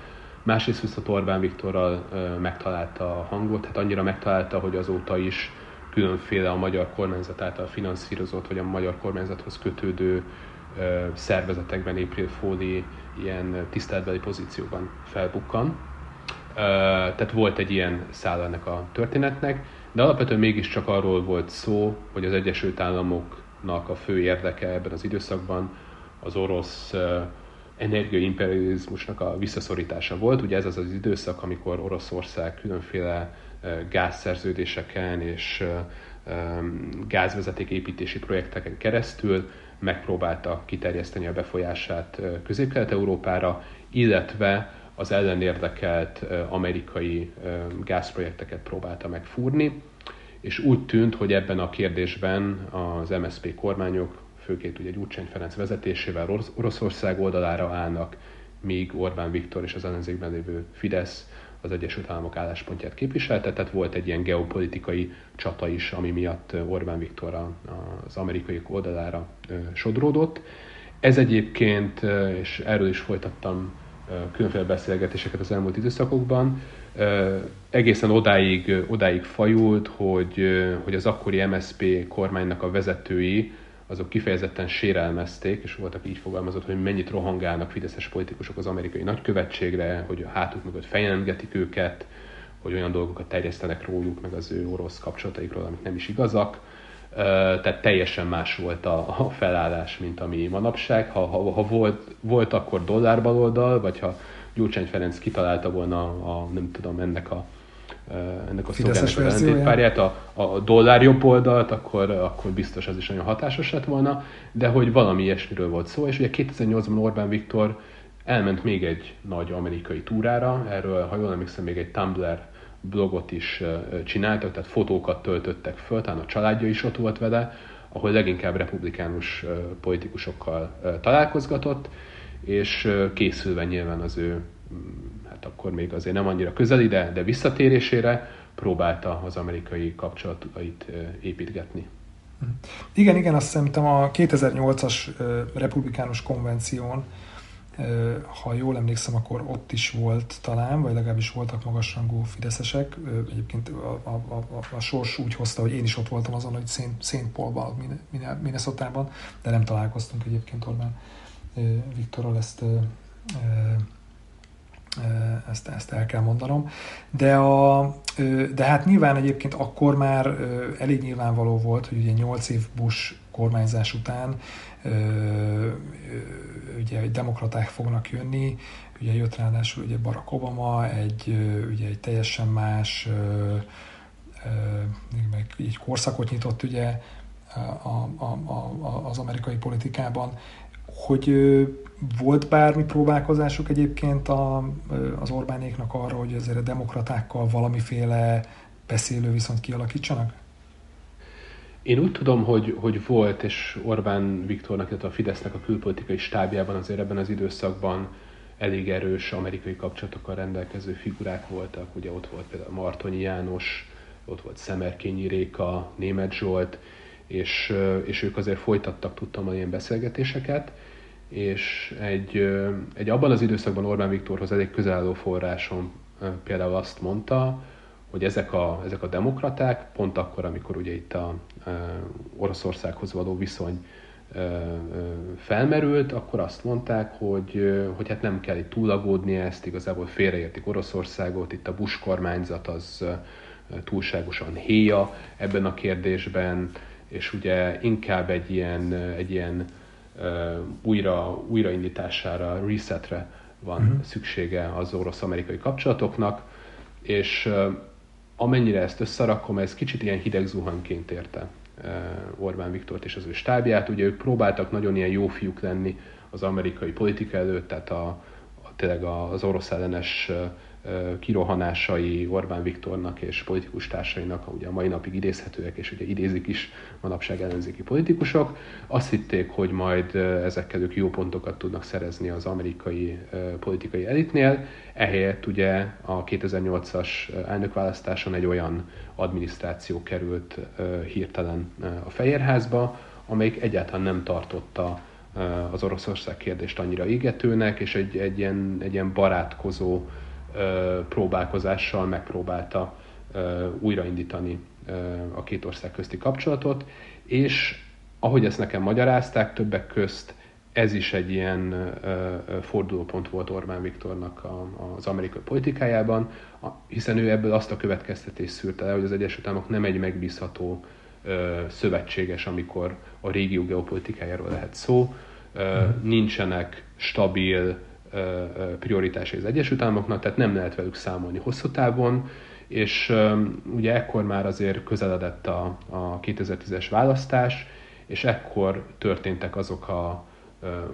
Másrészt viszont Orbán Viktorral megtalálta a hangot, hát annyira megtalálta, hogy azóta is különféle a magyar kormányzat által finanszírozott, vagy a magyar kormányzathoz kötődő szervezetekben April Foley ilyen tiszteletbeli pozícióban felbukkan. Tehát volt egy ilyen szála ennek a történetnek, de alapvetően mégiscsak arról volt szó, hogy az Egyesült Államoknak a fő érdeke ebben az időszakban az orosz energiaimperializmusnak a visszaszorítása volt. Ugye ez az az időszak, amikor Oroszország különféle gázszerződéseken és gázvezetéképítési projekteken keresztül megpróbálta kiterjeszteni a befolyását Közép-Kelet-Európára, illetve az ellenérdekelt amerikai gázprojekteket próbálta megfúrni, és úgy tűnt, hogy ebben a kérdésben az em es zé pé kormányok, főként ugye Gyurcsány Ferenc vezetésével Orosz- Oroszország oldalára állnak, míg Orbán Viktor és az ellenzékben lévő Fidesz az Egyesült Államok álláspontját képviselte, tehát volt egy ilyen geopolitikai csata is, ami miatt Orbán Viktor az amerikai oldalára sodródott. Ez egyébként, és erről is folytattam különféle beszélgetéseket az elmúlt időszakokban, egészen odáig, odáig fajult, hogy, hogy az akkori em es zé pé kormánynak a vezetői azok kifejezetten sérelmezték, és voltak így fogalmazott, hogy mennyit rohangálnak fideszes politikusok az amerikai nagykövetségre, hogy a hátuk mögött fejlengetik őket, hogy olyan dolgokat terjesztenek róluk, meg az ő orosz kapcsolataikról, amik nem is igazak. Tehát teljesen más volt a felállás, mint ami manapság. Ha, ha, ha volt, volt akkor dollárbaloldal, vagy ha Gyurcsány Ferenc kitalálta volna a, a nem tudom, ennek a ennek a szolgának az ellentétpárját, a, a dollár jobb oldalt, akkor, akkor biztos az is nagyon hatásos lett volna, de hogy valami ilyesmiről volt szó, és ugye kétezer-nyolcban Orbán Viktor elment még egy nagy amerikai túrára, erről, ha jól emlékszem, még egy Tumblr blogot is csináltak, tehát fotókat töltöttek föl, talán a családja is ott volt vele, ahol leginkább republikánus politikusokkal találkozgatott, és készülve nyilván az ő hát akkor még azért nem annyira közeli, de, de visszatérésére próbálta az amerikai kapcsolatait építgetni. Igen, igen, azt szerintem a kétezer-nyolcas republikánus konvención, ha jól emlékszem, akkor ott is volt talán, vagy legalábbis voltak magasrangú fideszesek. Egyébként a, a, a, a sors úgy hozta, hogy én is ott voltam azon, hogy Saint Paulban, Minnesotában, de nem találkoztunk egyébként Orbán Viktorral, ezt Ezt, ezt el kell mondanom, de, a, de hát nyilván egyébként akkor már elég nyilvánvaló volt, hogy ugye nyolc év Bush kormányzás után ugye demokraták fognak jönni, ugye jött ráadásul ugye Barack Obama, egy, ugye egy teljesen más egy korszakot nyitott ugye a, a, a, az amerikai politikában, hogy volt bármi próbálkozásuk egyébként a, az Orbánéknak arra, hogy azért a demokratákkal valamiféle beszélő viszont kialakítsanak? Én úgy tudom, hogy, hogy volt, és Orbán Viktornak, illetve a Fidesznek a külpolitikai stábjában azért ebben az időszakban elég erős amerikai kapcsolatokkal rendelkező figurák voltak. Ugye ott volt például Martonyi János, ott volt Szemerkényi Réka, Németh Zsolt, és, és ők azért folytattak, tudtam, ilyen beszélgetéseket, és egy, egy abban az időszakban Orbán Viktorhoz elég közel álló forrásom például azt mondta, hogy ezek a, ezek a demokraták pont akkor, amikor ugye itt a, a Oroszországhoz való viszony a, a, felmerült, akkor azt mondták, hogy, hogy hát nem kell itt túlagódni ezt, igazából félreértik Oroszországot, itt a Bush kormányzat az túlságosan héja ebben a kérdésben, és ugye inkább egy ilyen, egy ilyen Uh, újra, újraindítására, resetre van uh-huh. szüksége az orosz-amerikai kapcsolatoknak, és uh, amennyire ezt összerakom, ez kicsit ilyen hideg zuhanyként érte uh, Orbán Viktort és az ő stábját. Ugye ők próbáltak nagyon ilyen jó fiúk lenni az amerikai politika előtt, tehát a, a, tényleg az orosz ellenes kirohanásai Orbán Viktornak és politikus társainak, ugye a mai napig idézhetőek, és ugye idézik is manapság ellenzéki politikusok. Azt hitték, hogy majd ezekkel ők jó pontokat tudnak szerezni az amerikai politikai elitnél. Ehelyett ugye a kétezer-nyolcas elnökválasztáson egy olyan adminisztráció került hirtelen a Fehérházba, amelyik egyáltalán nem tartotta az Oroszország kérdést annyira égetőnek, és egy, egy, ilyen, egy ilyen barátkozó próbálkozással megpróbálta újraindítani a két ország közti kapcsolatot, és ahogy ezt nekem magyarázták, többek közt ez is egy ilyen fordulópont volt Orbán Viktornak az amerikai politikájában, hiszen ő ebből azt a következtetést szűrte le, hogy az Egyesült Államok nem egy megbízható szövetséges, amikor a régió geopolitikájáról lehet szó, nincsenek stabil prioritásai az Egyesült Államoknak, tehát nem lehet velük számolni hosszú távon, és ugye ekkor már azért közeledett a, a kétezer-tízes választás, és ekkor történtek azok a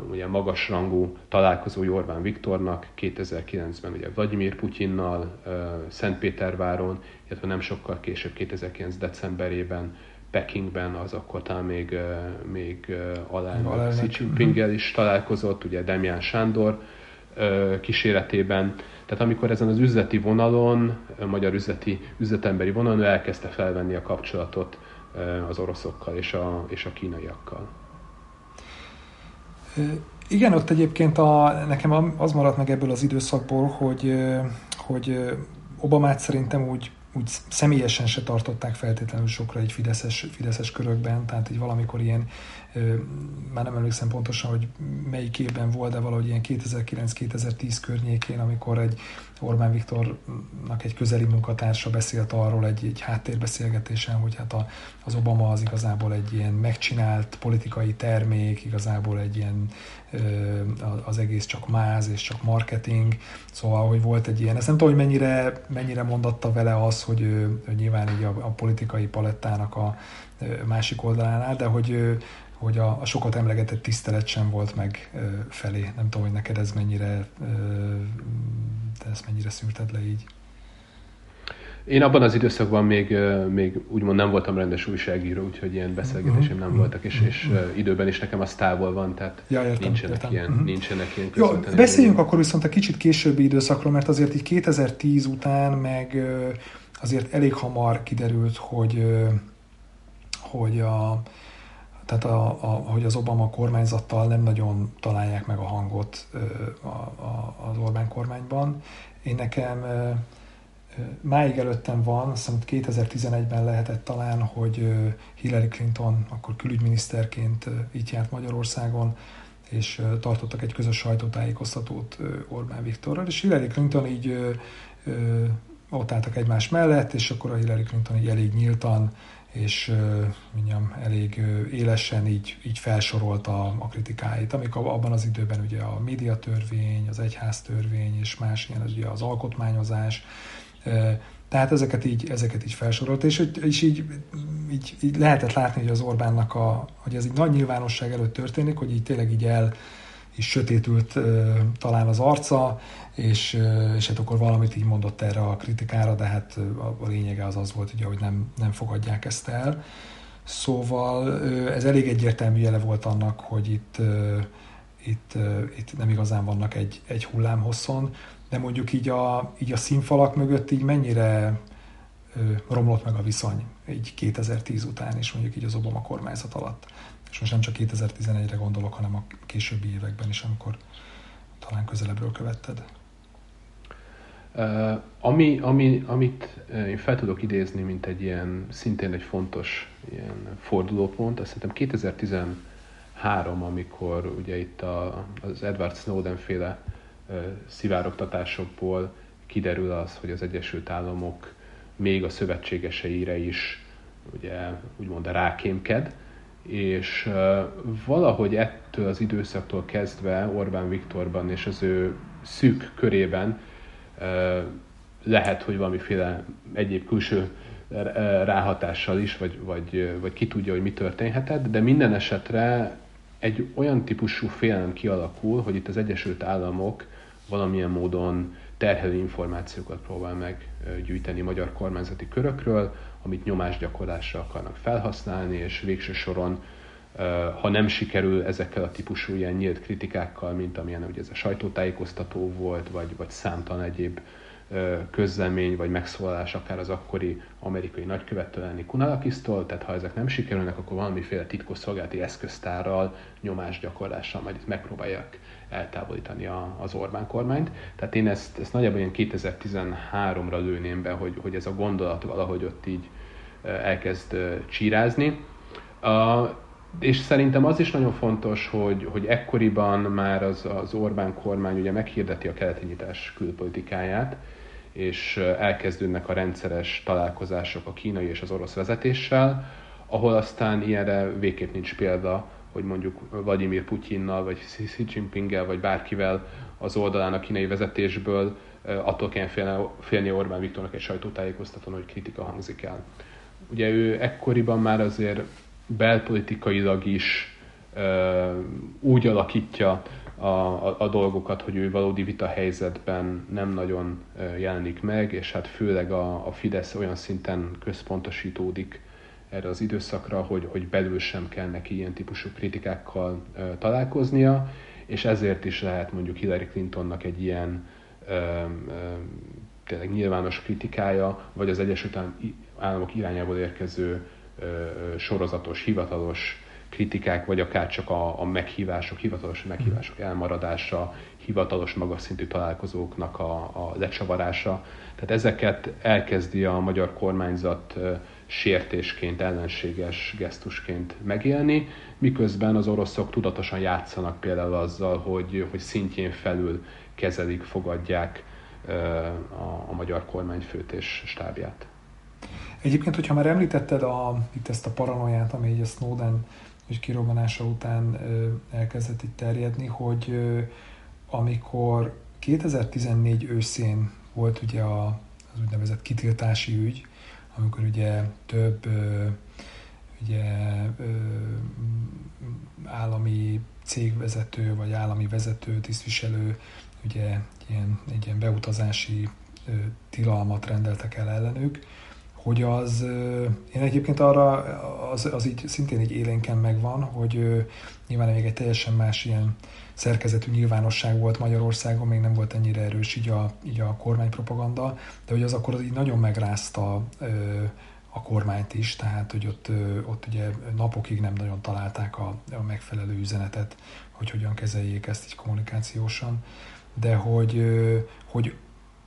ugye magasrangú találkozói Orbán Viktornak kétezer-kilencben ugye Vladimir Putyinnal, Szentpéterváron, illetve nem sokkal később kétezer-kilenc decemberében Pekingben, az akkor talán még, még alelnök Xi Jinpinggel is találkozott, ugye Demján Sándor kíséretében. Tehát amikor ezen az üzleti vonalon, magyar üzleti, üzletemberi vonalon elkezdte felvenni a kapcsolatot az oroszokkal és a, és a kínaiakkal. Igen, ott egyébként a, nekem az maradt meg ebből az időszakból, hogy, hogy Obamát szerintem úgy, úgy személyesen se tartották feltétlenül sokra egy fideszes, fideszes körökben, tehát így valamikor ilyen, már nem emlékszem pontosan, hogy melyik évben volt, de valahogy ilyen kétezer-kilenc kétezer-tíz környékén, amikor egy Orbán Viktornak egy közeli munkatársa beszélt arról egy, egy háttérbeszélgetésen, hogy hát a, az Obama az igazából egy ilyen megcsinált politikai termék, igazából egy ilyen az egész csak máz és csak marketing, szóval, hogy volt egy ilyen, ezt nem tudom, hogy mennyire, mennyire mondatta vele az, hogy ő, ő nyilván így a, a politikai palettának a másik oldalán áll, de hogy, hogy a, a sokat emlegetett tisztelet sem volt meg felé. Nem tudom, hogy neked ez mennyire, te ezt mennyire szűrted le így. Én abban az időszakban még, még úgymond nem voltam rendes újságíró, úgyhogy ilyen beszélgetésem nem voltak, és, és időben is nekem az távol van, tehát ja, értem, nincsenek, értem. Ilyen, nincsenek ilyen közvetlenül. Jó, beszéljünk akkor viszont a kicsit későbbi időszakról, mert azért így kétezer-tíz után meg azért elég hamar kiderült, hogy, hogy a... tehát a, a, hogy az Obama kormányzattal nem nagyon találják meg a hangot a, a, az Orbán kormányban. Én nekem máig előttem van, azt hiszem kétezer-tizenegyben lehetett talán, hogy Hillary Clinton akkor külügyminiszterként itt járt Magyarországon, és tartottak egy közös sajtótájékoztatót Orbán Viktorral, és Hillary Clinton így ott álltak egymás mellett, és akkor a Hillary Clinton így elég nyíltan, és mondjam, elég élesen így, így felsorolta a kritikáit, amik abban az időben ugye a médiatörvény, az egyháztörvény és más ilyen, ugye az alkotmányozás, tehát ezeket így, ezeket így felsorolta, és, és így, így, így lehetett látni, hogy az Orbánnak, a, hogy ez így nagy nyilvánosság előtt történik, hogy így tényleg így el is sötétült talán az arca, és, és hát akkor valamit így mondott erre a kritikára, de hát a lényege az az volt, ugye, hogy nem, nem fogadják ezt el. Szóval ez elég egyértelmű jele volt annak, hogy itt, itt, itt nem igazán vannak egy, egy hullámhosszon, de mondjuk így a, így a színfalak mögött így mennyire romlott meg a viszony így kétezer-tíz után, és mondjuk így az Obama kormányzat alatt. És most nem csak kétezer-tizenegyre gondolok, hanem a későbbi években is, amikor talán közelebbről követted. Uh, ami, ami, amit én fel tudok idézni, mint egy ilyen, szintén egy fontos ilyen fordulópont, azt szerintem kétezer-tizenhárom, amikor ugye itt a, az Edward Snowden-féle uh, szivárogtatásokból kiderül az, hogy az Egyesült Államok még a szövetségeseire is ugye, úgymond rákémked, és valahogy ettől az időszaktól kezdve Orbán Viktorban és az ő szűk körében lehet, hogy valamiféle egyéb külső ráhatással is, vagy, vagy, vagy ki tudja, hogy mi történhetett, de minden esetre egy olyan típusú félelem kialakul, hogy itt az Egyesült Államok valamilyen módon terhelő információkat próbál meggyűjteni magyar kormányzati körökről, amit nyomásgyakorlásra akarnak felhasználni, és végső soron, ha nem sikerül ezekkel a típusú ilyen nyílt kritikákkal, mint amilyen ugye ez a sajtótájékoztató volt, vagy, vagy számtalan egyéb közlemény, vagy megszólalás akár az akkori amerikai nagykövettől lenni Kunalakisztól, tehát ha ezek nem sikerülnek, akkor valamiféle titkosszolgálati eszköztárral, nyomásgyakorlással majd megpróbálják eltávolítani a, az Orbán kormányt. Tehát én ezt, ezt nagyjából ilyen kétezer-tizenháromra lőném be, hogy, hogy ez a gondolat valahogy ott így elkezd csírázni. A, és szerintem az is nagyon fontos, hogy, hogy ekkoriban már az, az Orbán kormány ugye meghirdeti a keleti nyitás külpolitikáját, és elkezdődnek a rendszeres találkozások a kínai és az orosz vezetéssel, ahol aztán ilyenre végképp nincs példa, hogy mondjuk Vladimir Putyinnal, vagy Xi Jinpinggel, vagy bárkivel az oldalán a kínai vezetésből attól kell félni Orbán Viktornak egy sajtótájékoztatón, hogy kritika hangzik el. Ugye ő ekkoriban már azért belpolitikailag is ö, úgy alakítja a, a, a dolgokat, hogy ő valódi vita helyzetben nem nagyon jelenik meg, és hát főleg a, a Fidesz olyan szinten központosítódik erre az időszakra, hogy, hogy belül sem kell neki ilyen típusú kritikákkal ö, találkoznia, és ezért is lehet mondjuk Hillary Clintonnak egy ilyen ö, ö, tényleg nyilvános kritikája, vagy az Egyesült Államok irányából érkező sorozatos, hivatalos kritikák, vagy akár csak a, a meghívások, hivatalos meghívások elmaradása, hivatalos magas szintű találkozóknak a, a lecsavarása. Tehát ezeket elkezdi a magyar kormányzat sértésként, ellenséges gesztusként megélni, miközben az oroszok tudatosan játszanak például azzal, hogy, hogy szintjén felül kezelik, fogadják a, a magyar kormány főt és stábját. Egyébként, hogyha már említetted a, itt ezt a paranoiát, ami így a Snowden és kirobbanása után elkezdett itt terjedni, hogy amikor kétezer-tizennégy őszén volt ugye az úgynevezett kitiltási ügy, amikor ugye több ugye, állami cégvezető vagy állami vezető, tisztviselő ugye ilyen, egy ilyen beutazási tilalmat rendeltek el ellenük, hogy az, én egyébként arra, az, az így szintén így élénken megvan, hogy nyilván még egy teljesen más ilyen szerkezetű nyilvánosság volt Magyarországon, még nem volt ennyire erős így a, így a kormánypropaganda, de hogy az akkor az így nagyon megrázta a kormányt is, tehát hogy ott, ott ugye napokig nem nagyon találták a, a megfelelő üzenetet, hogy hogyan kezeljék ezt így kommunikációsan, de hogy, hogy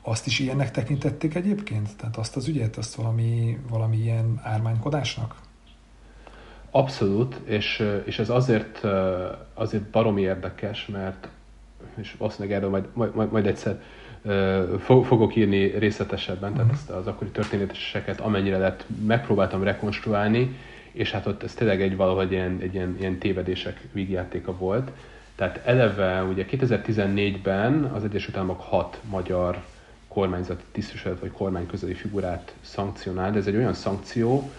azt is ilyennek tekintették egyébként? Tehát azt az ügyet, azt valami, valami ilyen ármánykodásnak? Abszolút, és, és ez azért, azért baromi érdekes, mert, és valószínűleg erről majd, majd, majd egyszer fogok írni részletesebben, tehát uh-huh. ezt az akkori történeteseket amennyire lett, megpróbáltam rekonstruálni, és hát ott ez tényleg egy valahogy ilyen, egy ilyen, ilyen tévedések vígjátéka volt. Tehát eleve ugye kétezer-tizennégyben az Egyesült Államok hat magyar kormányzati tisztviselet vagy kormányközeli figurát szankcionál, de ez egy olyan szankció,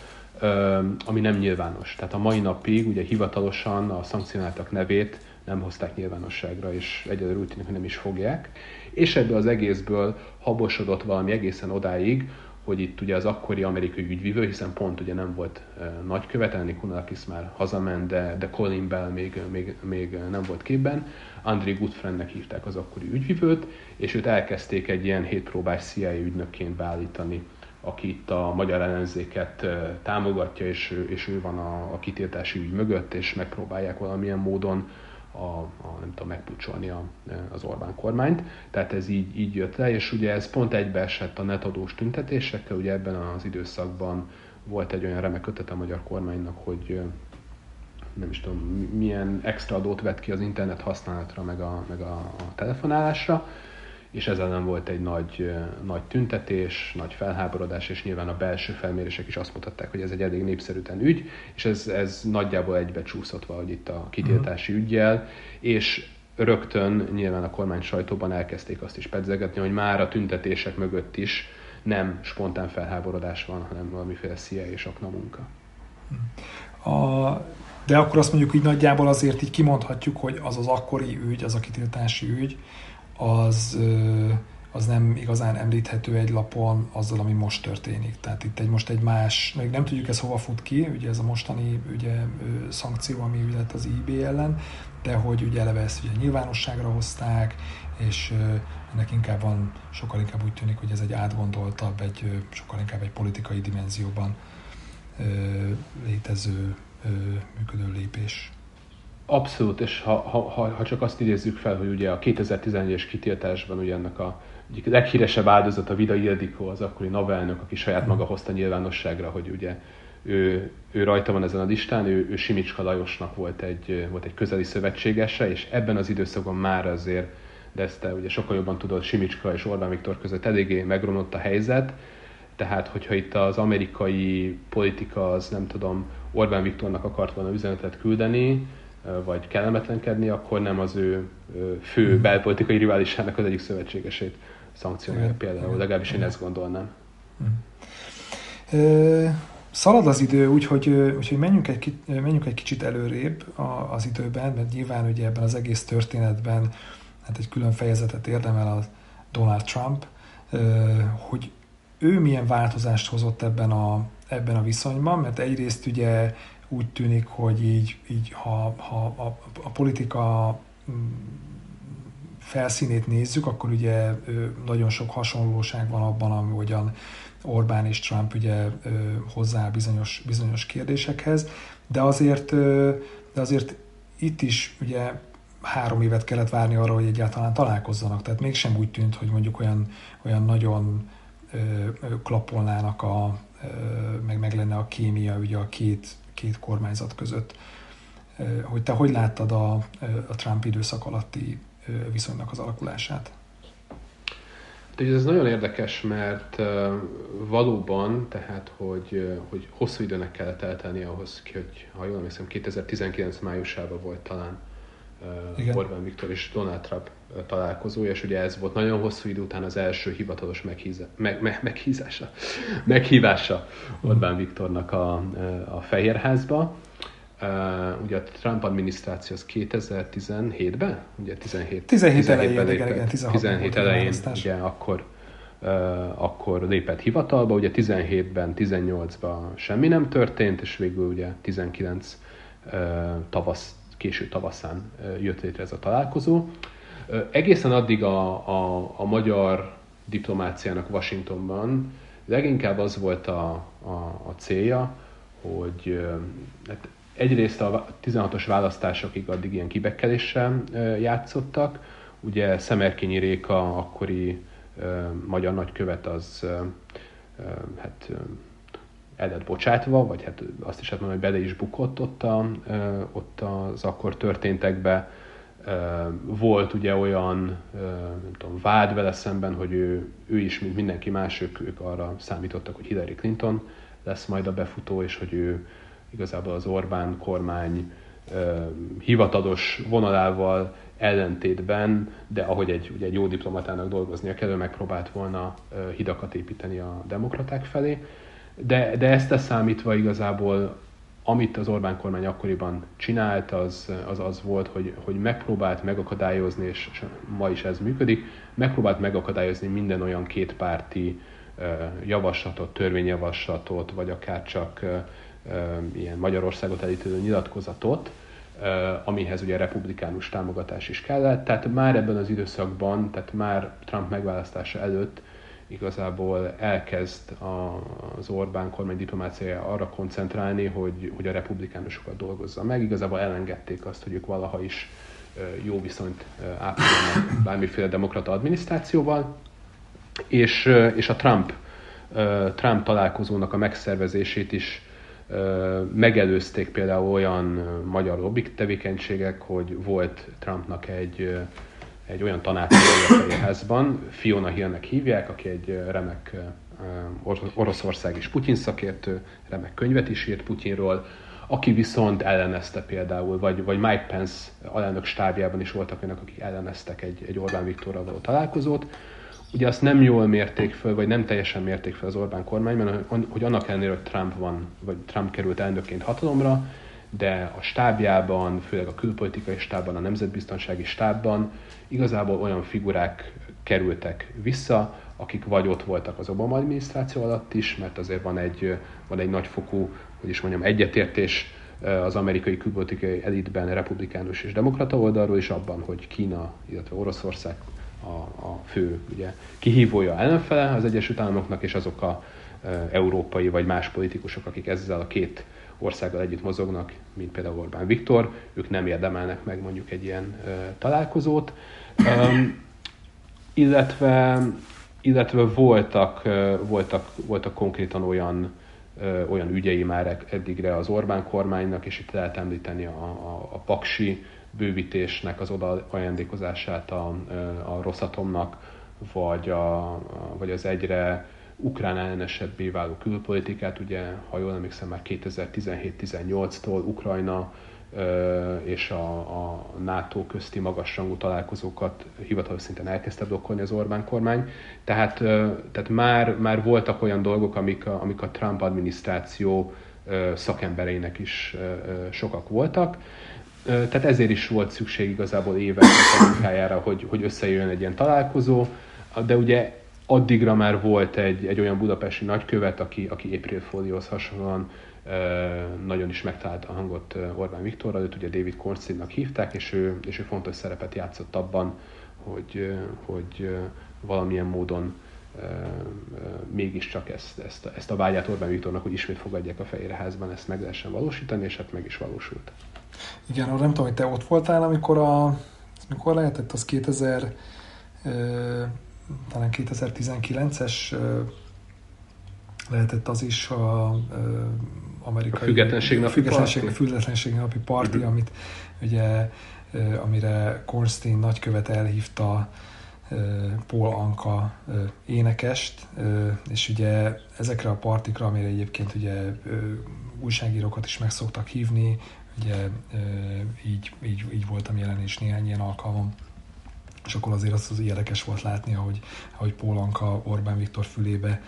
ami nem nyilvános. Tehát a mai napig ugye hivatalosan a szankcionáltak nevét nem hozták nyilvánosságra, és egyelőre úgy tűnik, hogy nem is fogják. És ebből az egészből habosodott valami egészen odáig, hogy itt ugye az akkori amerikai ügyvívő, hiszen pont ugye nem volt nagykövet, Kunalakis már hazament, de, de Colin Bell még, még, még nem volt képben. André Gutfriendnek hívták az akkori ügyvívőt, és őt elkezdték egy ilyen hétpróbás C I A ügynökként beállítani, aki itt a magyar ellenzéket támogatja, és, és ő van a, a kitiltási ügy mögött, és megpróbálják valamilyen módon A, a, nem tudom, megpucsolni a, az Orbán kormányt. Tehát ez így, így jött le, és ugye ez pont egybeesett a netadós tüntetésekkel, ugye ebben az időszakban volt egy olyan remek ötlet a magyar kormánynak, hogy nem is tudom, milyen extra adót vett ki az internet használatra, meg a, meg a, a telefonálásra, és ezzel nem volt egy nagy, nagy tüntetés, nagy felháborodás, és nyilván a belső felmérések is azt mutatták, hogy ez egy elég népszerűtlen ügy, és ez, ez nagyjából egybecsúszott valahogy itt a kitiltási üggyel, és rögtön nyilván a kormány sajtóban elkezdték azt is pedzegetni, hogy már a tüntetések mögött is nem spontán felháborodás van, hanem valamiféle C I A és akna munka. A, de akkor azt mondjuk így nagyjából azért így kimondhatjuk, hogy az az akkori ügy, az a kitiltási ügy, az, az nem igazán említhető egy lapon azzal, ami most történik. Tehát itt egy most egy más, még nem tudjuk ez hova fut ki, ugye ez a mostani ugye, szankció, ami ugye lett az i bé ellen, de hogy ugye eleve ezt ugye nyilvánosságra hozták, és ennek inkább van, sokkal inkább úgy tűnik, hogy ez egy átgondoltabb, egy, sokkal inkább egy politikai dimenzióban létező, működő lépés. Abszolút, és ha, ha, ha csak azt idézzük fel, hogy ugye a kétezer-tizenegyes kitiltásban ugye ennek a egyik leghíresebb áldozat a Vida Ildikó, az akkori NAV-elnök, aki saját maga hozta nyilvánosságra, hogy ugye ő, ő rajta van ezen a listán, ő, ő Simicska Lajosnak volt egy, volt egy közeli szövetségese, és ebben az időszakban már azért, de ezt te ugye sokkal jobban tudod, Simicska és Orbán Viktor között eléggé megromlott a helyzet, tehát hogyha itt az amerikai politika az nem tudom, Orbán Viktornak akart volna üzenetet küldeni, vagy kellemetlenkedni, akkor nem az ő fő belpolitikai riválisának az egyik szövetségesét szankcionálja például, legalábbis én ezt gondolnám. Szalad az idő, úgyhogy, úgyhogy menjünk, egy, menjünk egy kicsit előrébb az időben, mert nyilván ugye ebben az egész történetben hát egy külön fejezetet érdemel a Donald Trump, hogy ő milyen változást hozott ebben a, ebben a viszonyban, mert egyrészt ugye úgy tűnik, hogy így, így ha, ha a, a politika felszínét nézzük, akkor ugye nagyon sok hasonlóság van abban, ahogyan Orbán és Trump ugye hozzá bizonyos, bizonyos kérdésekhez, de azért, de azért itt is ugye három évet kellett várni arra, hogy egyáltalán találkozzanak, tehát mégsem úgy tűnt, hogy mondjuk olyan, olyan nagyon klappolnának, a, meg, meg lenne a kémia ugye a két két kormányzat között. Hogy te hogy láttad a, a Trump időszak alatti viszonynak az alakulását? Hát, ez nagyon érdekes, mert valóban, tehát, hogy, hogy hosszú időnek kellett eltelni ahhoz, hogy ha jól emlékszem, kétezer-tizenkilenc májusában volt talán Igen. Orbán Viktor és Donald Trump találkozója, és ugye ez volt nagyon hosszú idő után az első hivatalos meghíza, meg, meg, meghízása, meghívása Orbán Viktornak a, a Fehérházba. Ugye a Trump adminisztráció az kétezer-tizenhétben? Ugye tizenhét, tizenhét, tizenhét elején, lépett, igen, igen, tizenhat tizenhét elején, ugye akkor, akkor lépett hivatalba, ugye tizenhétben, tizennyolcban semmi nem történt, és végül ugye tizenkilenc tavasz, késő tavaszán jött létre ez a találkozó. Egészen addig a, a, a magyar diplomáciának Washingtonban leginkább az volt a, a, a célja, hogy hát egyrészt a tizenhatos választásokig addig ilyen kibekkeléssel játszottak. Ugye Szemerkényi Réka, akkori magyar nagykövet, az hát el lett bocsátva, vagy hát azt is hát mondom, hogy bele is bukott ott, a, ott az akkor történtekbe. Volt ugye olyan, nem tudom, vád vele szemben, hogy ő, ő is, mint mindenki más, ők, ők arra számítottak, hogy Hillary Clinton lesz majd a befutó, és hogy ő igazából az Orbán-kormány hivatalos vonalával ellentétben, de ahogy egy, ugye egy jó diplomatának dolgoznia kell, ő megpróbált volna hidakat építeni a demokraták felé. De, de ezt leszámítva igazából, amit az Orbán-kormány akkoriban csinált, az az, az volt, hogy, hogy megpróbált megakadályozni, és ma is ez működik, megpróbált megakadályozni minden olyan kétpárti javaslatot, törvényjavaslatot, vagy akár csak ilyen Magyarországot elítélő nyilatkozatot, amihez ugye republikánus támogatás is kellett. Tehát már ebben az időszakban, tehát már Trump megválasztása előtt igazából elkezd az Orbán-kormány diplomáciája arra koncentrálni, hogy, hogy a republikánusokat dolgozza meg. Igazából elengedték azt, hogy ők valaha is jó viszonyt ápolnak bármiféle demokrata adminisztrációval. És, és a Trump, Trump találkozónak a megszervezését is megelőzték például olyan magyar lobbik tevékenységek, hogy volt Trumpnak egy egy olyan tanácsadója a Fehérházban, Fiona Hillnek hívják, aki egy remek Oroszország és Putyin szakértő, remek könyvet is írt Putyinról, aki viszont ellenezte például, vagy, vagy Mike Pence alelnök stábjában is voltak olyanok, akik elleneztek egy, egy Orbán Viktorral való találkozót. Ugye azt nem jól mérték föl, vagy nem teljesen mérték föl az Orbán kormány, mert hogy annak ellenére, hogy Trump van, vagy Trump került elnökként hatalomra, de a stábjában, főleg a külpolitikai stábban, a nemzetbiztonsági stábban igazából olyan figurák kerültek vissza, akik vagy ott voltak az Obama adminisztráció alatt is, mert azért van egy, van egy nagyfokú, hogy is mondjam, egyetértés az amerikai külpolitikai elitben republikánus és demokrata oldalról is abban, hogy Kína, illetve Oroszország a, a fő ugye, kihívója, ellenfele az Egyesült Államoknak, és azok a e, európai vagy más politikusok, akik ezzel a két országgal együtt mozognak, mint például Orbán Viktor, ők nem érdemelnek meg mondjuk egy ilyen e, találkozót. E, illetve illetve voltak, e, voltak, voltak konkrétan olyan, e, olyan ügyei már eddigre az Orbán-kormánynak, és itt lehet említeni a, a, a paksi bővítésnek az oda ajándékozását a, a Rosszatomnak, vagy, a, vagy az egyre ukrán ellenesebbé váló külpolitikát, ugye, ha jól emlékszem, már kétezer-tizenhét-tizennyolctól Ukrajna ö, és a, a NATO közti magasrangú találkozókat hivatalos szinten elkezdte blokkolni az Orbán kormány. Tehát, ö, tehát már, már voltak olyan dolgok, amik a, amik a Trump adminisztráció ö, szakembereinek is ö, sokak voltak. Tehát ezért is volt szükség igazából éveknek a munkájára, hogy, hogy összejöjjön egy ilyen találkozó, de ugye addigra már volt egy, egy olyan budapesti nagykövet, aki, aki April Foleyhoz hasonlóan nagyon is megtalálta a hangot Orbán Viktorral, őt ugye David Kornsteinnak hívták, és ő, és ő fontos szerepet játszott abban, hogy, hogy valamilyen módon mégiscsak ezt, ezt, ezt a vágyát Orbán Viktornak, hogy ismét fogadják a Fehérházban, ezt meg lehessen valósítani, és hát meg is valósult. Igen, arra nem tudom, hogy te ott voltál, amikor a, mikor lehetett az kétezer, talán kétezer-tizenkilences lehetett az is a, a amerikai a függetlenség napi függetlenség, parti, függetlenség napi parti uh-huh. amit ugye, amire Kornstein nagykövet elhívta Paul Anka énekest, és ugye ezekre a partikra, amire egyébként ugye újságírókat is meg szoktak hívni, ugye így, így, így voltam jelen is néhány ilyen alkalmam, és akkor azért az, az érdekes volt látni, ahogy, ahogy Paul Anka Orbán Viktor fülébe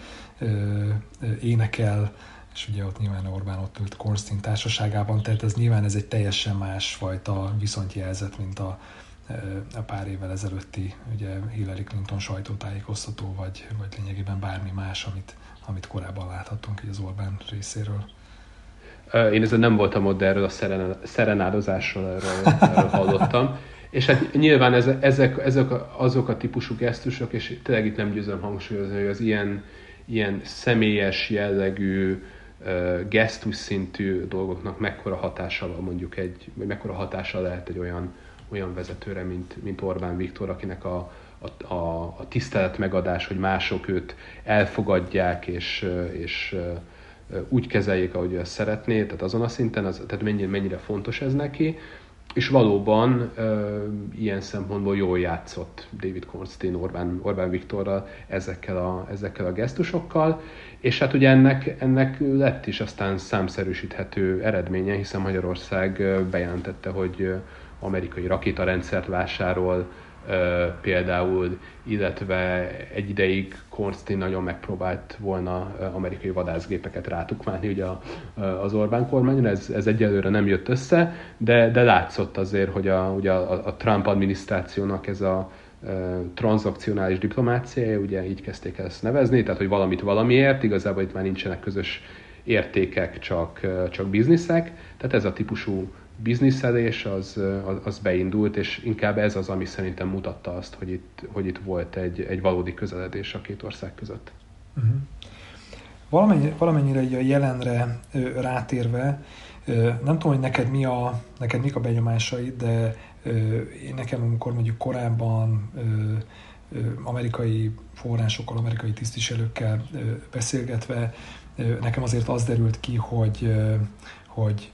énekel, és ugye ott nyilván Orbán ott ült Kornstein társaságában, tehát ez nyilván ez egy teljesen másfajta viszonyt jelzett, mint a a pár évvel ezelőtti ugye Hillary Clinton sajtótájékoztató, vagy, vagy lényegében bármi más, amit, amit korábban láthattunk így az Orbán részéről. Én ezzel nem voltam ott, de erről a szeren, szerenádozásról erről, erről hallottam. És hát nyilván ez, ezek, ezek azok a típusú gesztusok, és tényleg itt nem győzöm hangsúlyozni, hogy az ilyen, ilyen személyes jellegű, gesztus szintű dolgoknak mekkora hatása van mondjuk egy, mekkora hatása lehet egy olyan olyan vezetőre, mint, mint Orbán Viktor, akinek a, a, a, a tiszteletmegadás, hogy mások őt elfogadják, és, és úgy kezeljék, ahogy ő ezt szeretné, tehát azon a szinten, az, tehát mennyire, mennyire fontos ez neki, és valóban e, ilyen szempontból jól játszott David Kornstein Orbán, Orbán Viktorral ezekkel a, ezekkel a gesztusokkal, és hát ugye ennek, ennek lett is aztán számszerűsíthető eredménye, hiszen Magyarország bejelentette, hogy amerikai rakétarendszert vásárol e, például, illetve egy ideig Kornstein nagyon megpróbált volna amerikai vadászgépeket rátukmálni ugye a, az Orbán kormányra, ez, ez egyelőre nem jött össze, de, de látszott azért, hogy a, ugye a, a Trump adminisztrációnak ez a e, transzakcionális diplomáciája, ugye így kezdték ezt nevezni, tehát hogy valamit valamiért, igazából itt már nincsenek közös értékek, csak, csak bizniszek, tehát ez a típusú bizniszelés az, az beindult, és inkább ez az, ami szerintem mutatta azt, hogy itt, hogy itt volt egy, egy valódi közeledés a két ország között. Uh-huh. Valamennyire, valamennyire a jelenre ö, rátérve, ö, nem tudom, hogy neked, mi a, neked mik a benyomásaid, de ö, én nekem, amikor mondjuk korábban ö, ö, amerikai forrásokkal, amerikai tisztviselőkkel ö, beszélgetve, ö, nekem azért az derült ki, hogy, ö, hogy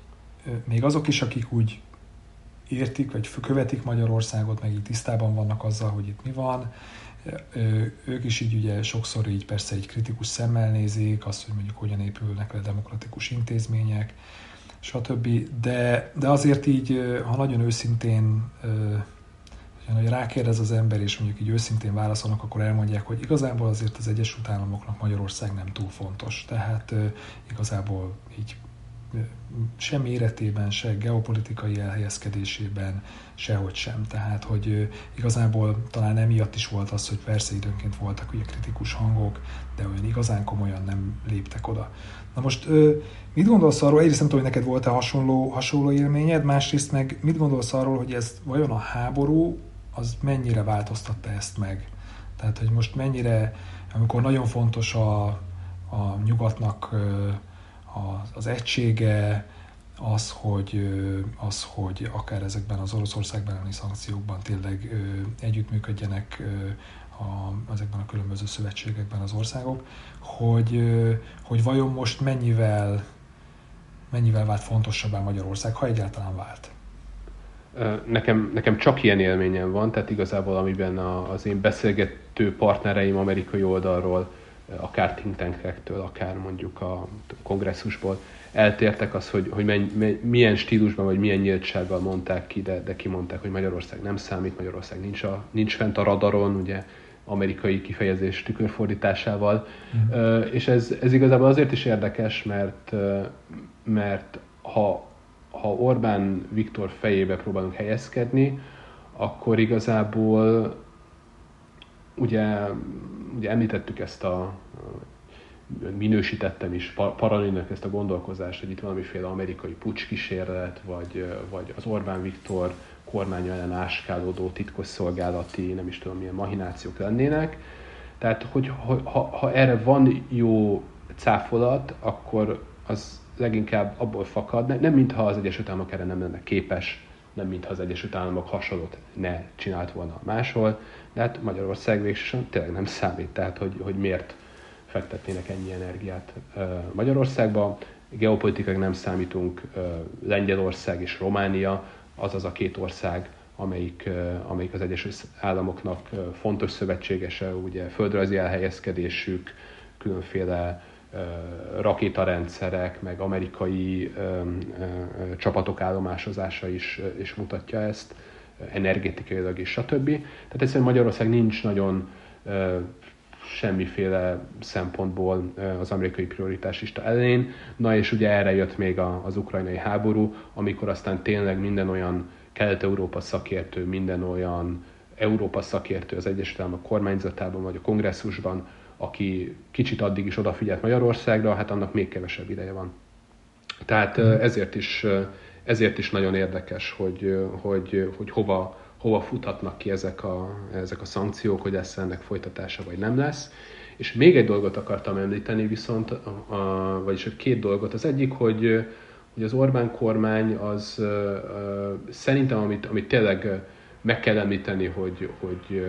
még azok is, akik úgy értik, vagy követik Magyarországot, meg így tisztában vannak azzal, hogy itt mi van, ők is így ugye sokszor így persze egy kritikus szemmel nézik, azt, hogy mondjuk hogyan épülnek le demokratikus intézmények, stb. De, de azért így, ha nagyon őszintén, hogy rákérdez az ember, és mondjuk így őszintén válaszolnak, akkor elmondják, hogy igazából azért az Egyesült Államoknak Magyarország nem túl fontos. Tehát igazából így se méretében, se geopolitikai elhelyezkedésében, sehogy sem. Tehát, hogy igazából talán emiatt is volt az, hogy persze időnként voltak ugye kritikus hangok, de olyan igazán komolyan nem léptek oda. Na most mit gondolsz arról, egyrészt nem tudom, hogy neked volt-e hasonló, hasonló élményed, másrészt meg mit gondolsz arról, hogy ez vajon a háború, az mennyire változtatta ezt meg? Tehát, hogy most mennyire, amikor nagyon fontos a, a nyugatnak az, az egysége, az hogy, az, hogy akár ezekben az Oroszországban elleni szankciókban tényleg együttműködjenek a, ezekben a különböző szövetségekben az országok, hogy, hogy vajon most mennyivel, mennyivel vált fontosabbá Magyarország, ha egyáltalán vált? Nekem, nekem csak ilyen élményem van, tehát igazából amiben az én beszélgető partnereim amerikai oldalról, akár think tankektől, akár mondjuk a kongresszusból eltértek az, hogy, hogy menny, menny, milyen stílusban vagy milyen nyíltsággal mondták ki, de, de kimondták, hogy Magyarország nem számít, Magyarország nincs, a, nincs fent a radaron, ugye amerikai kifejezés tükörfordításával. Mm. És ez, ez igazából azért is érdekes, mert, mert ha ha Orbán Viktor fejébe próbálunk helyezkedni, akkor igazából ugye, ugye említettük ezt a, minősítettem is paralelnek ezt a gondolkozást, hogy itt valamiféle amerikai pucskísérlet, vagy, vagy az Orbán Viktor kormány ellen áskálódó titkosszolgálati, nem is tudom milyen mahinációk lennének. Tehát, hogy ha, ha erre van jó cáfolat, akkor az leginkább abból fakad, nem, nem mintha az Egyesült Államok erre nem lenne képes, nem mintha az Egyesült Államok hasonlót ne csinált volna máshol, de hát Magyarország végsősorban tényleg nem számít, tehát hogy, hogy miért fektetnének ennyi energiát Magyarországba. Geopolitikailag nem számítunk, Lengyelország és Románia, azaz a két ország, amelyik, amelyik az Egyesült Államoknak fontos szövetségese, ugye földrajzi elhelyezkedésük, különféle rakétarendszerek, meg amerikai ö, ö, csapatok állomásozása is, is mutatja ezt, energetikailag is, stb. Tehát egyszerűen Magyarország nincs nagyon ö, semmiféle szempontból ö, az amerikai prioritáslista ellenén. Na és ugye erre jött még a, az ukrajnai háború, amikor aztán tényleg minden olyan Kelet-Európa szakértő, minden olyan Európa szakértő az Egyesült Államok kormányzatában vagy a kongresszusban, aki kicsit addig is odafigyelt Magyarországra, hát annak még kevesebb ideje van. Tehát ezért is, ezért is nagyon érdekes, hogy, hogy, hogy hova, hova futhatnak ki ezek a, ezek a szankciók, hogy lesz ennek folytatása, vagy nem lesz. És még egy dolgot akartam említeni viszont, a, a, vagyis két dolgot. Az egyik, hogy, hogy az Orbán kormány az a, a, szerintem, amit, amit tényleg meg kell említeni, hogy, hogy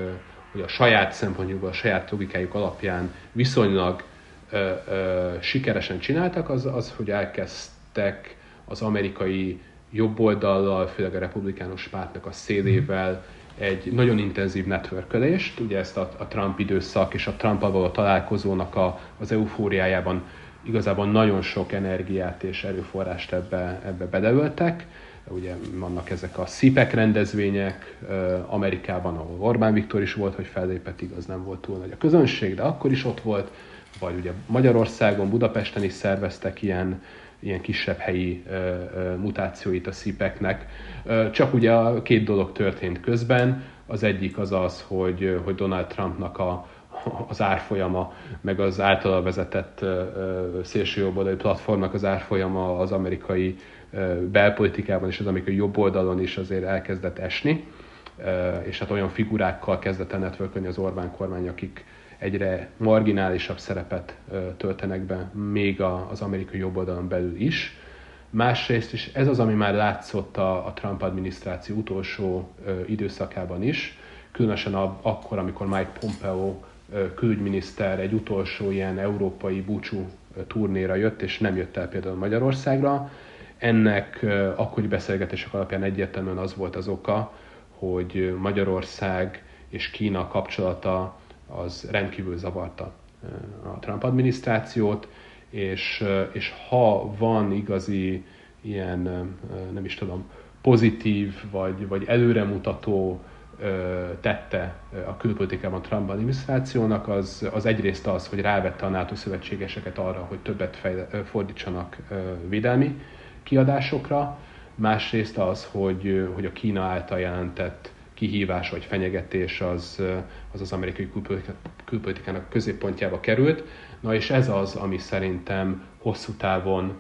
hogy a saját szempontjukban, a saját logikájuk alapján viszonylag ö, ö, sikeresen csináltak, az, az, hogy elkezdtek az amerikai jobboldallal, főleg a republikánus pártnak a szélével egy nagyon intenzív networkölést. Ugye ezt a, a Trump időszak és a Trump-al való találkozónak a, az eufóriájában igazából nagyon sok energiát és erőforrást ebbe, ebbe beleöltek. Ugye vannak ezek a szípek rendezvények Amerikában, ahol Orbán Viktor is volt, hogy fellépett, igaz nem volt túl nagy a közönség, de akkor is ott volt, vagy ugye Magyarországon, Budapesten is szerveztek ilyen, ilyen kisebb helyi mutációit a szípeknek. Csak ugye a két dolog történt közben, az egyik az az, hogy, hogy Donald Trumpnak a az árfolyama, meg az általa vezetett szélsőjobboldali platformnak az árfolyama az amerikai belpolitikában és az amerikai jobboldalon is azért elkezdett esni, és hát olyan figurákkal kezdett el networkölni az Orbán kormány, akik egyre marginálisabb szerepet töltenek be, még az amerikai jobboldalon belül is. Másrészt is ez az, ami már látszott a Trump adminisztráció utolsó időszakában is, különösen akkor, amikor Mike Pompeo külügyminiszter egy utolsó ilyen európai búcsú turnéra jött, és nem jött el például Magyarországra. Ennek akkori beszélgetések alapján egyértelműen az volt az oka, hogy Magyarország és Kína kapcsolata az rendkívül zavarta a Trump adminisztrációt, és, és ha van igazi ilyen, nem is tudom, pozitív vagy, vagy előremutató tette a külpolitikában Trump adminisztrációnak, az, az egyrészt az, hogy rávette a NATO szövetségeseket arra, hogy többet fejle, fordítsanak védelmi kiadásokra, másrészt az, hogy, hogy a Kína által jelentett kihívás vagy fenyegetés az az, az amerikai külpolitikának középpontjába került. Na és ez az, ami szerintem hosszú távon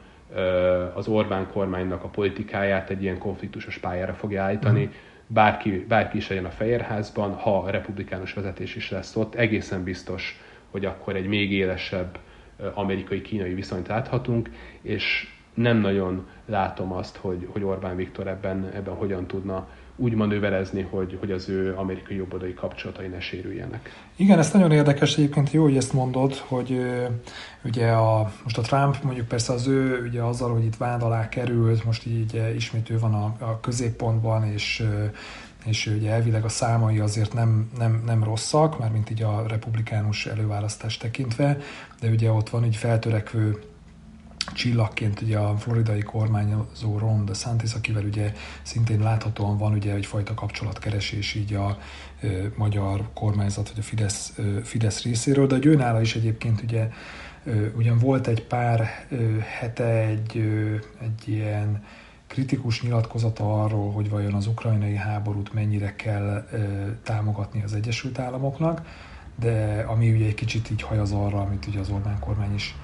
az Orbán kormánynak a politikáját egy ilyen konfliktusos pályára fogja állítani. Bárki, bárki is legyen a Fehérházban, ha republikánus vezetés is lesz ott, egészen biztos, hogy akkor egy még élesebb amerikai-kínai viszonyt láthatunk, és nem nagyon látom azt, hogy, hogy Orbán Viktor ebben, ebben hogyan tudna úgy manőverezni, hogy, hogy az ő amerikai jobboldali kapcsolatai ne sérüljenek. Igen, ez nagyon érdekes egyébként, jó, hogy ezt mondod, hogy ugye a, most a Trump, mondjuk persze az ő ugye azzal, hogy itt vád alá került, most így ismét ő van a, a középpontban, és, és ugye elvileg a számai azért nem, nem, nem rosszak, mármint így a republikánus előválasztást tekintve, de ugye ott van így feltörekvő csillagként ugye a floridai kormányzó Ron DeSantis, akivel ugye szintén láthatóan van ugye egyfajta kapcsolatkeresés így a e, magyar kormányzat vagy a Fidesz, e, Fidesz részéről, de őnála is egyébként ugye e, ugyan volt egy pár e, hete egy, e, egy ilyen kritikus nyilatkozata arról, hogy vajon az ukrajnai háborút mennyire kell e, támogatni az Egyesült Államoknak, de ami ugye egy kicsit így hajaz arra, amit ugye az Orbán kormány is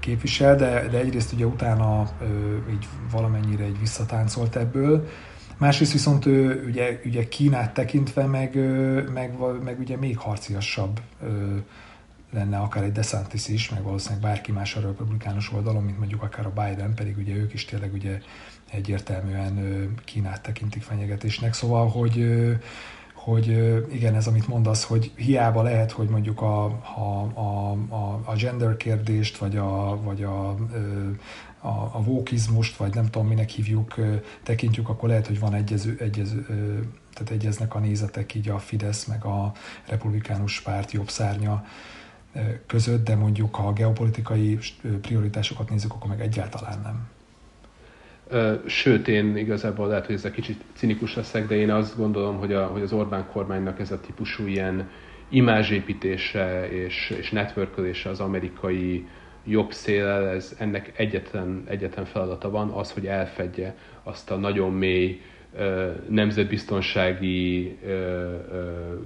képvisel, de, de egyrészt ugye utána ö, így valamennyire így visszatáncolt ebből. Másrészt viszont ő, ugye, ugye Kínát tekintve meg, ö, meg, meg ugye még harciasabb ö, lenne akár egy DeSantis is, meg valószínűleg bárki más a republikánus oldalon, mint mondjuk akár a Biden, pedig ugye ők is tényleg ugye egyértelműen ö, Kínát tekintik fenyegetésnek. Szóval, hogy ö, hogy igen, ez amit mondasz, hogy hiába lehet, hogy mondjuk a, a, a, a gender kérdést, vagy a, vagy a, a, a wokizmust, vagy nem tudom, minek hívjuk, tekintjük, akkor lehet, hogy van egyező, egyező, tehát egyeznek a nézetek így a Fidesz, meg a republikánus párt jobb szárnya között, de mondjuk ha a geopolitikai prioritásokat nézzük, akkor meg egyáltalán nem. Sőt, én igazából lehet, hogy ezzel kicsit cinikus leszek, de én azt gondolom, hogy, a, hogy az Orbán kormánynak ez a típusú ilyen imázsépítése és, és networkölése az amerikai jobb széllel, ez ennek egyetlen, egyetlen feladata van, az, hogy elfedje azt a nagyon mély nemzetbiztonsági,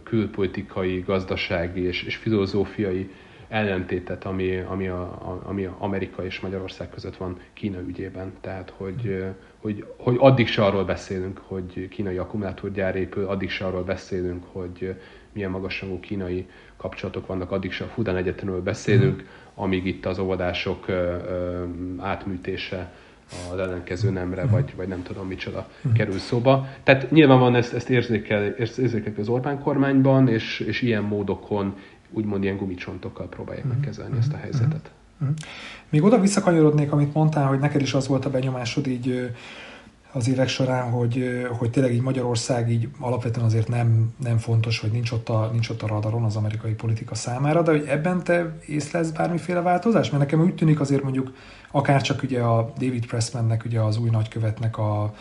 külpolitikai, gazdasági és, és filozófiai ellentétet, ami, ami, a, ami Amerika és Magyarország között van Kína ügyében. Tehát, hogy, hogy, hogy addig se arról beszélünk, hogy kínai akkumulátorgyár épül, addig se arról beszélünk, hogy milyen magasrangú kínai kapcsolatok vannak, addig se a Fudan Egyetemről beszélünk, amíg itt az óvodások átműtése az ellenkező nemre, vagy, vagy nem tudom micsoda kerül szóba. Tehát nyilván van ezt, ezt érzékel, érzékelik az Orbán kormányban, és, és ilyen módokon úgymond ilyen gumicsontokkal próbálják mm-hmm. megkezelni ezt a helyzetet. Mm-hmm. Még oda visszakanyarodnék, amit mondtál, hogy neked is az volt a benyomásod így az évek során, hogy, hogy tényleg így Magyarország így alapvetően azért nem, nem fontos, vagy nincs ott, a, nincs ott a radaron az amerikai politika számára, de hogy ebben te észlelsz bármiféle változás? Mert nekem úgy tűnik azért mondjuk akárcsak ugye a David Pressmannek, ugye az új nagykövetnek a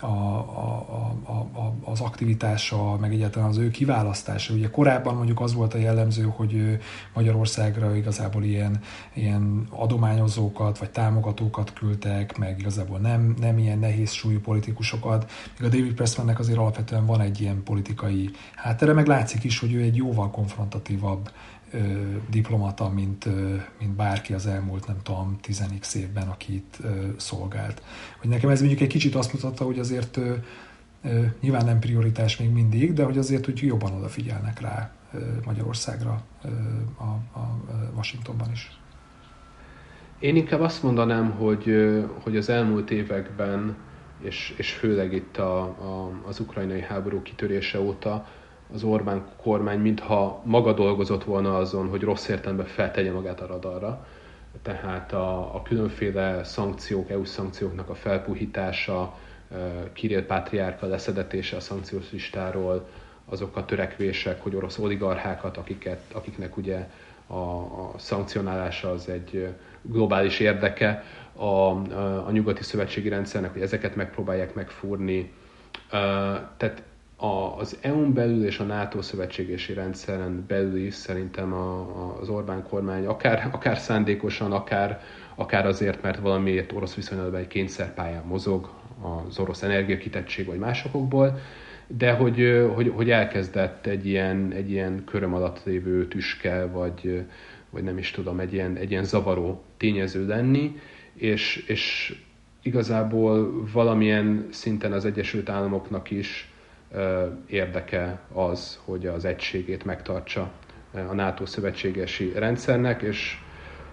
A, a, a, az aktivitása, meg egyáltalán az ő kiválasztása. Ugye korábban mondjuk az volt a jellemző, hogy Magyarországra igazából ilyen, ilyen adományozókat, vagy támogatókat küldtek, meg igazából nem, nem ilyen nehéz súlyú politikusokat. Még a David Pressmannek azért alapvetően van egy ilyen politikai háttere, meg látszik is, hogy ő egy jóval konfrontatívabb ö, diplomata, mint, ö, mint bárki az elmúlt, nem tudom, tizenik évben, aki itt ö, szolgált. Hogy nekem ez mondjuk egy kicsit azt mutatta, hogy azért ö, ö, nyilván nem prioritás még mindig, de hogy azért hogy jobban odafigyelnek rá ö, Magyarországra ö, a, a Washingtonban is. Én inkább azt mondanám, hogy, hogy az elmúlt években, és, és főleg itt a, a, az ukrajnai háború kitörése óta, az Orbán kormány mintha maga dolgozott volna azon, hogy rossz értelemben feltegye magát a radarra. Tehát a, a különféle szankciók, é u szankcióknak a felpuhítása, Kirill pátriárka leszedetése a szankciós listáról, azok a törekvések, hogy orosz oligarchákat, akiket, akiknek ugye a, a szankcionálása az egy globális érdeke, a, a, a nyugati szövetségi rendszernek, hogy ezeket megpróbálják megfúrni. Tehát az é un belül és a NATO szövetségési rendszeren belül is szerintem a, a, az Orbán-kormány akár, akár szándékosan, akár, akár azért, mert valamiért orosz viszonylatban egy kényszerpályán mozog az orosz energiakitettség vagy másokból, de hogy, hogy, hogy elkezdett egy ilyen, egy ilyen köröm alatt lévő tüske, vagy, vagy nem is tudom, egy ilyen, egy ilyen zavaró tényező lenni, és, és igazából valamilyen szinten az Egyesült Államoknak is érdeke az, hogy az egységét megtartsa a NATO szövetségesi rendszernek, és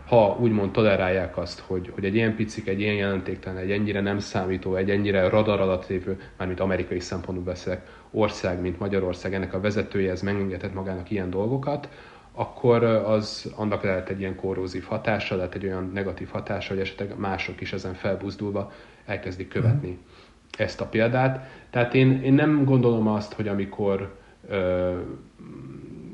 ha úgymond tolerálják azt, hogy, hogy egy ilyen picik, egy ilyen jelentéktelen, egy ennyire nem számító, egy ennyire radar alatt lévő, mármint amerikai szempontból beszélek, ország, mint Magyarország, ennek a vezetője, ez megengedhet magának ilyen dolgokat, akkor az annak lehet egy ilyen korrózív hatása, lehet egy olyan negatív hatása, hogy esetleg mások is ezen felbuzdulva elkezdik követni mm. ezt a példát. Tehát én, én nem gondolom azt, hogy amikor ö,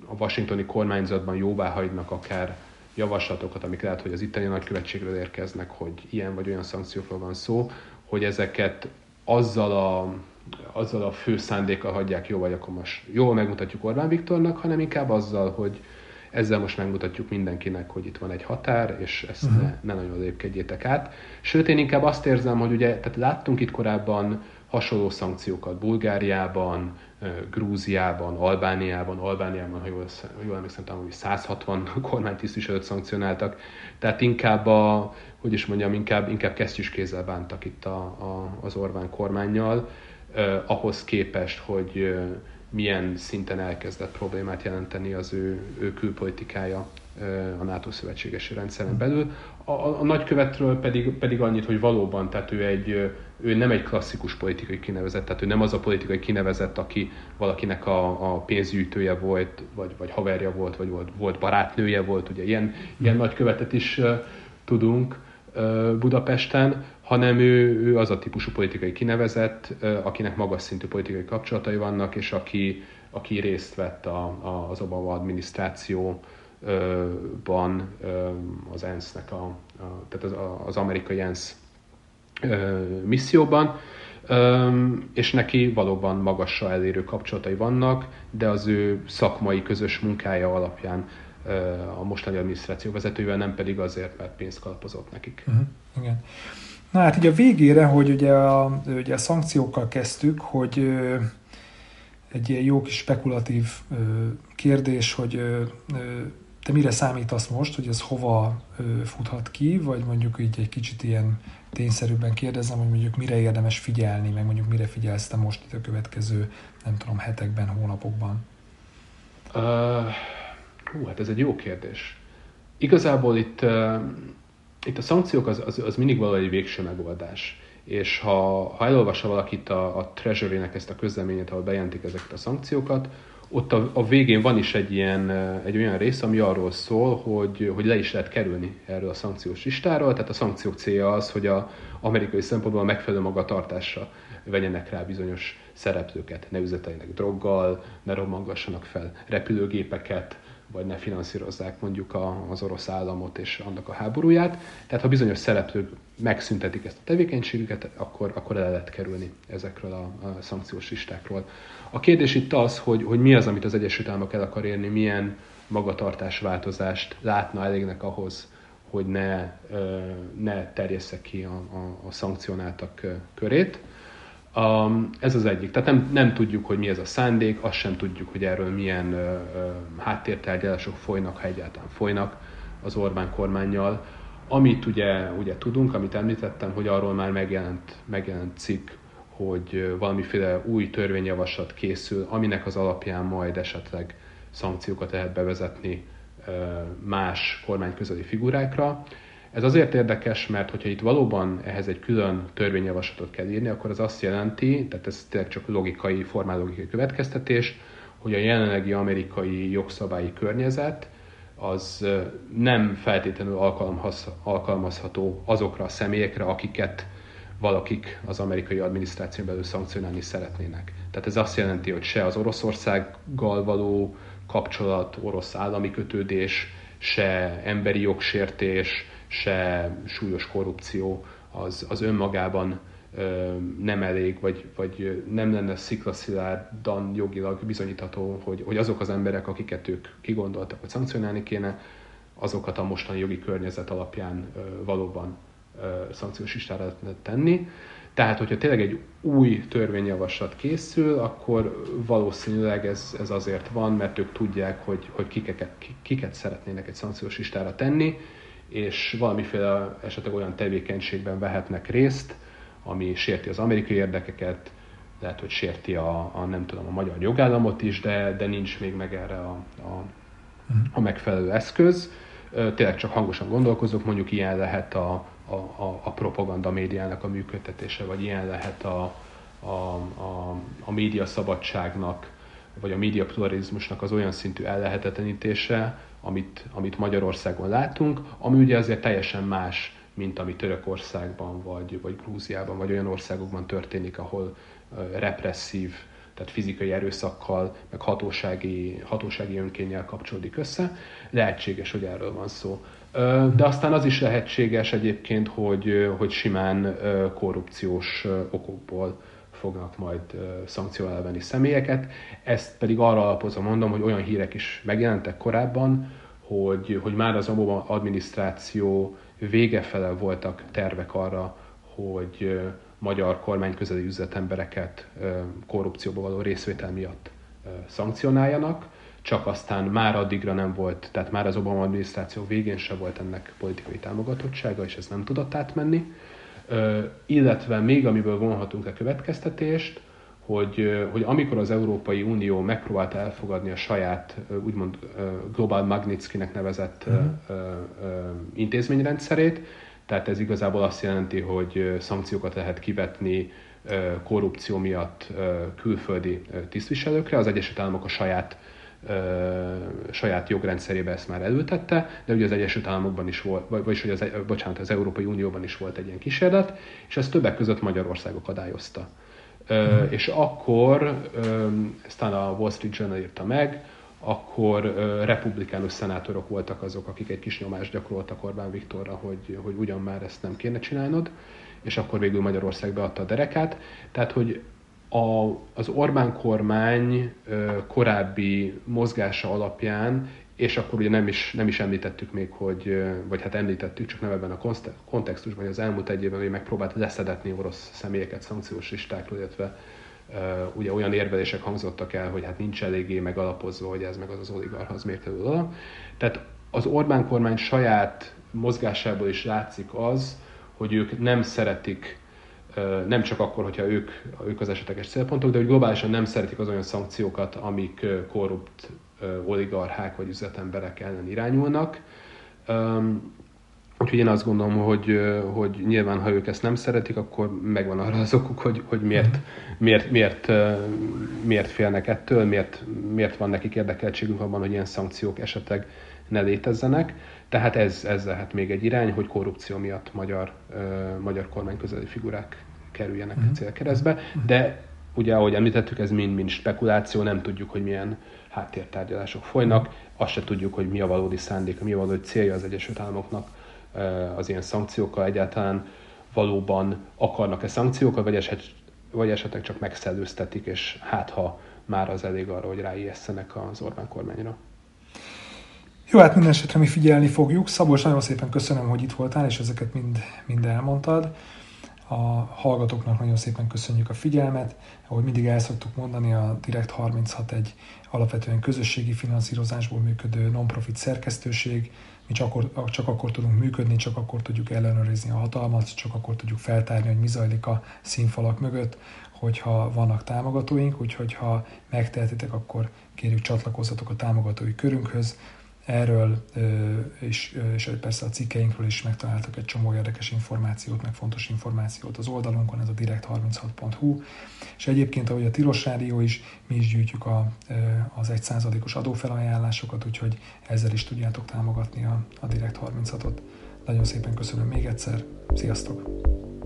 a washingtoni kormányzatban jóvá hagynak akár javaslatokat, amik lehet, hogy az itteni nagykövetségről érkeznek, hogy ilyen vagy olyan szankciókról van szó, hogy ezeket azzal a, azzal a fő szándékkal hagyják jó vagy akkor most jól megmutatjuk Orbán Viktornak, hanem inkább azzal, hogy ezzel most megmutatjuk mindenkinek, hogy itt van egy határ, és ezt uh-huh. ne, ne nagyon lépkedjétek át. Sőt, én inkább azt érzem, hogy ugye, tehát láttunk itt korábban hasonló szankciókat Bulgáriában, Grúziában, Albániában, Albániában, ha jól, jól emlékszem, talán, hogy száz hatvan kormánytisztviselőt szankcionáltak. Tehát inkább, a, hogy is mondjam, inkább, inkább kesztyűskézzel bántak itt a, a, az Orbán kormánnyal, eh, ahhoz képest, hogy eh, milyen szinten elkezdett problémát jelenteni az ő, ő külpolitikája a NATO szövetségesi rendszeren belül. A, a, a nagykövetről pedig, pedig annyit, hogy valóban, tehát ő, egy, ő nem egy klasszikus politikai kinevezett, tehát ő nem az a politikai kinevezett, aki valakinek a, a pénzgyűjtője volt, vagy, vagy haverja volt, vagy volt, volt barátnője volt, ugye ilyen, ilyen nagykövetet is uh, tudunk uh, Budapesten, hanem ő, ő az a típusú politikai kinevezett, uh, akinek magas szintű politikai kapcsolatai vannak, és aki, aki részt vett a, a, az Obama adminisztráció ban az ENSZ-nek, a, a, tehát az, az amerikai ENSZ misszióban, és neki valóban magasra elérő kapcsolatai vannak, de az ő szakmai közös munkája alapján a mostani adminisztráció vezetővel, nem pedig azért, mert pénzt kalapozott nekik. Uh-huh. Igen. Na hát ugye a végére, hogy ugye a, ugye a szankciókkal kezdtük, hogy egy ilyen jó kis spekulatív kérdés, hogy te mire számítasz most, hogy ez hova futhat ki, vagy mondjuk így egy kicsit ilyen tényszerűbben kérdezem, hogy mondjuk mire érdemes figyelni, meg mondjuk mire figyelsz te most itt a következő, nem tudom, hetekben, hónapokban? Uh, hú, hát ez egy jó kérdés. Igazából itt, uh, itt a szankciók az, az, az mindig valahogy végső megoldás. És ha, ha elolvassa valakit a, a Treasury-nek ezt a közleményét, ahol bejelentik ezeket a szankciókat, ott a, a végén van is egy, ilyen, egy olyan rész, ami arról szól, hogy, hogy le is lehet kerülni erről a szankciós listáról, tehát a szankciók célja az, hogy az amerikai szempontból a megfelelő magatartásra vegyenek rá bizonyos szereplőket, ne üzleteljenek droggal, ne romangassanak fel repülőgépeket, vagy ne finanszírozzák mondjuk az orosz államot és annak a háborúját. Tehát ha bizonyos szereplők megszüntetik ezt a tevékenységüket, akkor, akkor el lehet kerülni ezekről a, a szankciós listákról. A kérdés itt az, hogy, hogy mi az, amit az Egyesült Államok el akar érni, milyen magatartásváltozást látna elégnek ahhoz, hogy ne, ne terjessze ki a, a, a szankcionáltak körét. Um, ez az egyik. Tehát nem, nem tudjuk, hogy mi ez a szándék, azt sem tudjuk, hogy erről milyen uh, háttértárgyalások folynak, ha egyáltalán folynak az Orbán kormánnyal. Amit ugye, ugye tudunk, amit említettem, hogy arról már megjelent, megjelent cikk, hogy valamiféle új törvényjavaslat készül, aminek az alapján majd esetleg szankciókat lehet bevezetni uh, más kormányközeli figurákra. Ez azért érdekes, mert hogyha itt valóban ehhez egy külön törvényjavaslatot kell írni, akkor az azt jelenti, tehát ez tényleg csak logikai, formál logikai következtetés, hogy a jelenlegi amerikai jogszabályi környezet az nem feltétlenül alkalmazható azokra a személyekre, akiket valakik az amerikai adminisztráción belül szankcionálni szeretnének. Tehát ez azt jelenti, hogy se az Oroszországgal való kapcsolat, orosz állami kötődés, se emberi jogsértés, se súlyos korrupció az, az önmagában nem elég, vagy, vagy nem lenne sziklaszilárdan jogilag bizonyítható, hogy, hogy azok az emberek, akiket ők kigondoltak, hogy szankcionálni kéne, azokat a mostani jogi környezet alapján valóban szankciós listára lehetne tenni. Tehát, hogyha tényleg egy új törvényjavaslat készül, akkor valószínűleg ez, ez azért van, mert ők tudják, hogy, hogy kiket, kiket szeretnének egy szankciós listára tenni, és valamiféle esetleg olyan tevékenységben vehetnek részt, ami sérti az amerikai érdekeket, lehet, hogy sérti a, a nem tudom, a magyar jogállamot is, de, de nincs még meg erre a, a, a megfelelő eszköz. Tényleg csak hangosan gondolkozok, mondjuk ilyen lehet a, a, a, a propaganda médiának a működtetése, vagy ilyen lehet a, a, a, a média szabadságnak, vagy a média pluralizmusnak az olyan szintű ellehetetlenítése, amit, amit Magyarországon látunk, ami ugye azért teljesen más, mint ami Törökországban, vagy, vagy Grúziában, vagy olyan országokban történik, ahol uh, represszív, tehát fizikai erőszakkal, meg hatósági, hatósági önkénnyel kapcsolódik össze. Lehetséges, hogy erről van szó. Uh, de aztán az is lehetséges egyébként, hogy, hogy simán uh, korrupciós uh, okokból fognak majd uh, szankcióvá venni személyeket. Ezt pedig arra alapozom, mondom, hogy olyan hírek is megjelentek korábban, hogy, hogy már az Obama adminisztráció végefele voltak tervek arra, hogy magyar kormányközeli üzletembereket korrupcióba való részvétel miatt szankcionáljanak, csak aztán már addigra nem volt, tehát már az Obama adminisztráció végén sem volt ennek politikai támogatottsága, és ez nem tudott átmenni. Illetve még amiből vonhatunk a következtetést, hogy, hogy amikor az Európai Unió megpróbálta elfogadni a saját, úgymond Global Magnitsky-nek nevezett mm. intézményrendszerét, tehát ez igazából azt jelenti, hogy szankciókat lehet kivetni korrupció miatt külföldi tisztviselőkre, az Egyesült Államok a saját, saját jogrendszerébe ezt már előtette, de ugye az Egyesült Államokban is volt, vagyis hogy az, bocsánat, az Európai Unióban is volt egy ilyen kísérlet, és ez többek között Magyarország akadályozta. Mm. És akkor, aztán a Wall Street Journal írta meg, akkor republikánus szenátorok voltak azok, akik egy kis nyomást gyakoroltak Orbán Viktorra, hogy, hogy ugyan már ezt nem kéne csinálnod, és akkor végül Magyarország beadta a derekát. Tehát, hogy a, az Orbán-kormány korábbi mozgása alapján, és akkor ugye nem is, nem is említettük még, hogy, vagy hát említettük, csak nem ebben a kontextusban, hogy az elmúlt egy évben megpróbált leszedetni orosz személyeket szankciós listákról, illetve uh, ugye olyan érvelések hangzottak el, hogy hát nincs eléggé megalapozva, hogy ez meg az az oligarcha, az miért kerül oda. Tehát az Orbán kormány saját mozgásából is látszik az, hogy ők nem szeretik, uh, nem csak akkor, hogyha ők, ők az esetleges célpontok, de hogy globálisan nem szeretik az olyan szankciókat, amik uh, korrupt oligarchák vagy üzletemberek ellen irányulnak. Úgyhogy én azt gondolom, hogy, hogy nyilván, ha ők ezt nem szeretik, akkor megvan arra az okuk, hogy, hogy miért, miért, miért, miért félnek ettől, miért, miért van nekik érdekeltségünk abban, hogy ilyen szankciók esetleg ne létezzenek. Tehát ez, ez lehet még egy irány, hogy korrupció miatt magyar, magyar kormányközeli figurák kerüljenek mm. célkeresztbe, de ugye, ahogy említettük, ez mind-mind spekuláció, nem tudjuk, hogy milyen háttértárgyalások folynak, azt se tudjuk, hogy mi a valódi szándéka, mi a valódi célja az Egyesült Államoknak az ilyen szankciókkal, egyáltalán valóban akarnak-e szankciókat, vagy, eset, vagy esetleg csak megszellőztetik, és hát ha már az elég arra, hogy ráijesszenek az Orbán kormányra. Jó, hát minden esetre mi figyelni fogjuk. Szabolcs, nagyon szépen köszönöm, hogy itt voltál, és ezeket mind, mind elmondtad. A hallgatóknak nagyon szépen köszönjük a figyelmet. Ahogy mindig el szoktuk mondani, a Direkt harminchat egy alapvetően közösségi finanszírozásból működő non-profit szerkesztőség. Mi csak akkor, csak akkor tudunk működni, csak akkor tudjuk ellenőrizni a hatalmat, csak akkor tudjuk feltárni, hogy mi zajlik a színfalak mögött, hogyha vannak támogatóink. Úgyhogy ha megtehetitek, akkor kérjük, csatlakozzatok a támogatói körünkhöz. Erről és, és persze a cikkeinkről is megtaláltak egy csomó érdekes információt, meg fontos információt az oldalunkon, ez a direkt harminchat pont hu. És egyébként, ahogy a Tilos Rádió is, mi is gyűjtjük a, az egy százalékos adófelajánlásokat, úgyhogy ezzel is tudjátok támogatni a, a Direkt harminchat-ot. Nagyon szépen köszönöm még egyszer, sziasztok!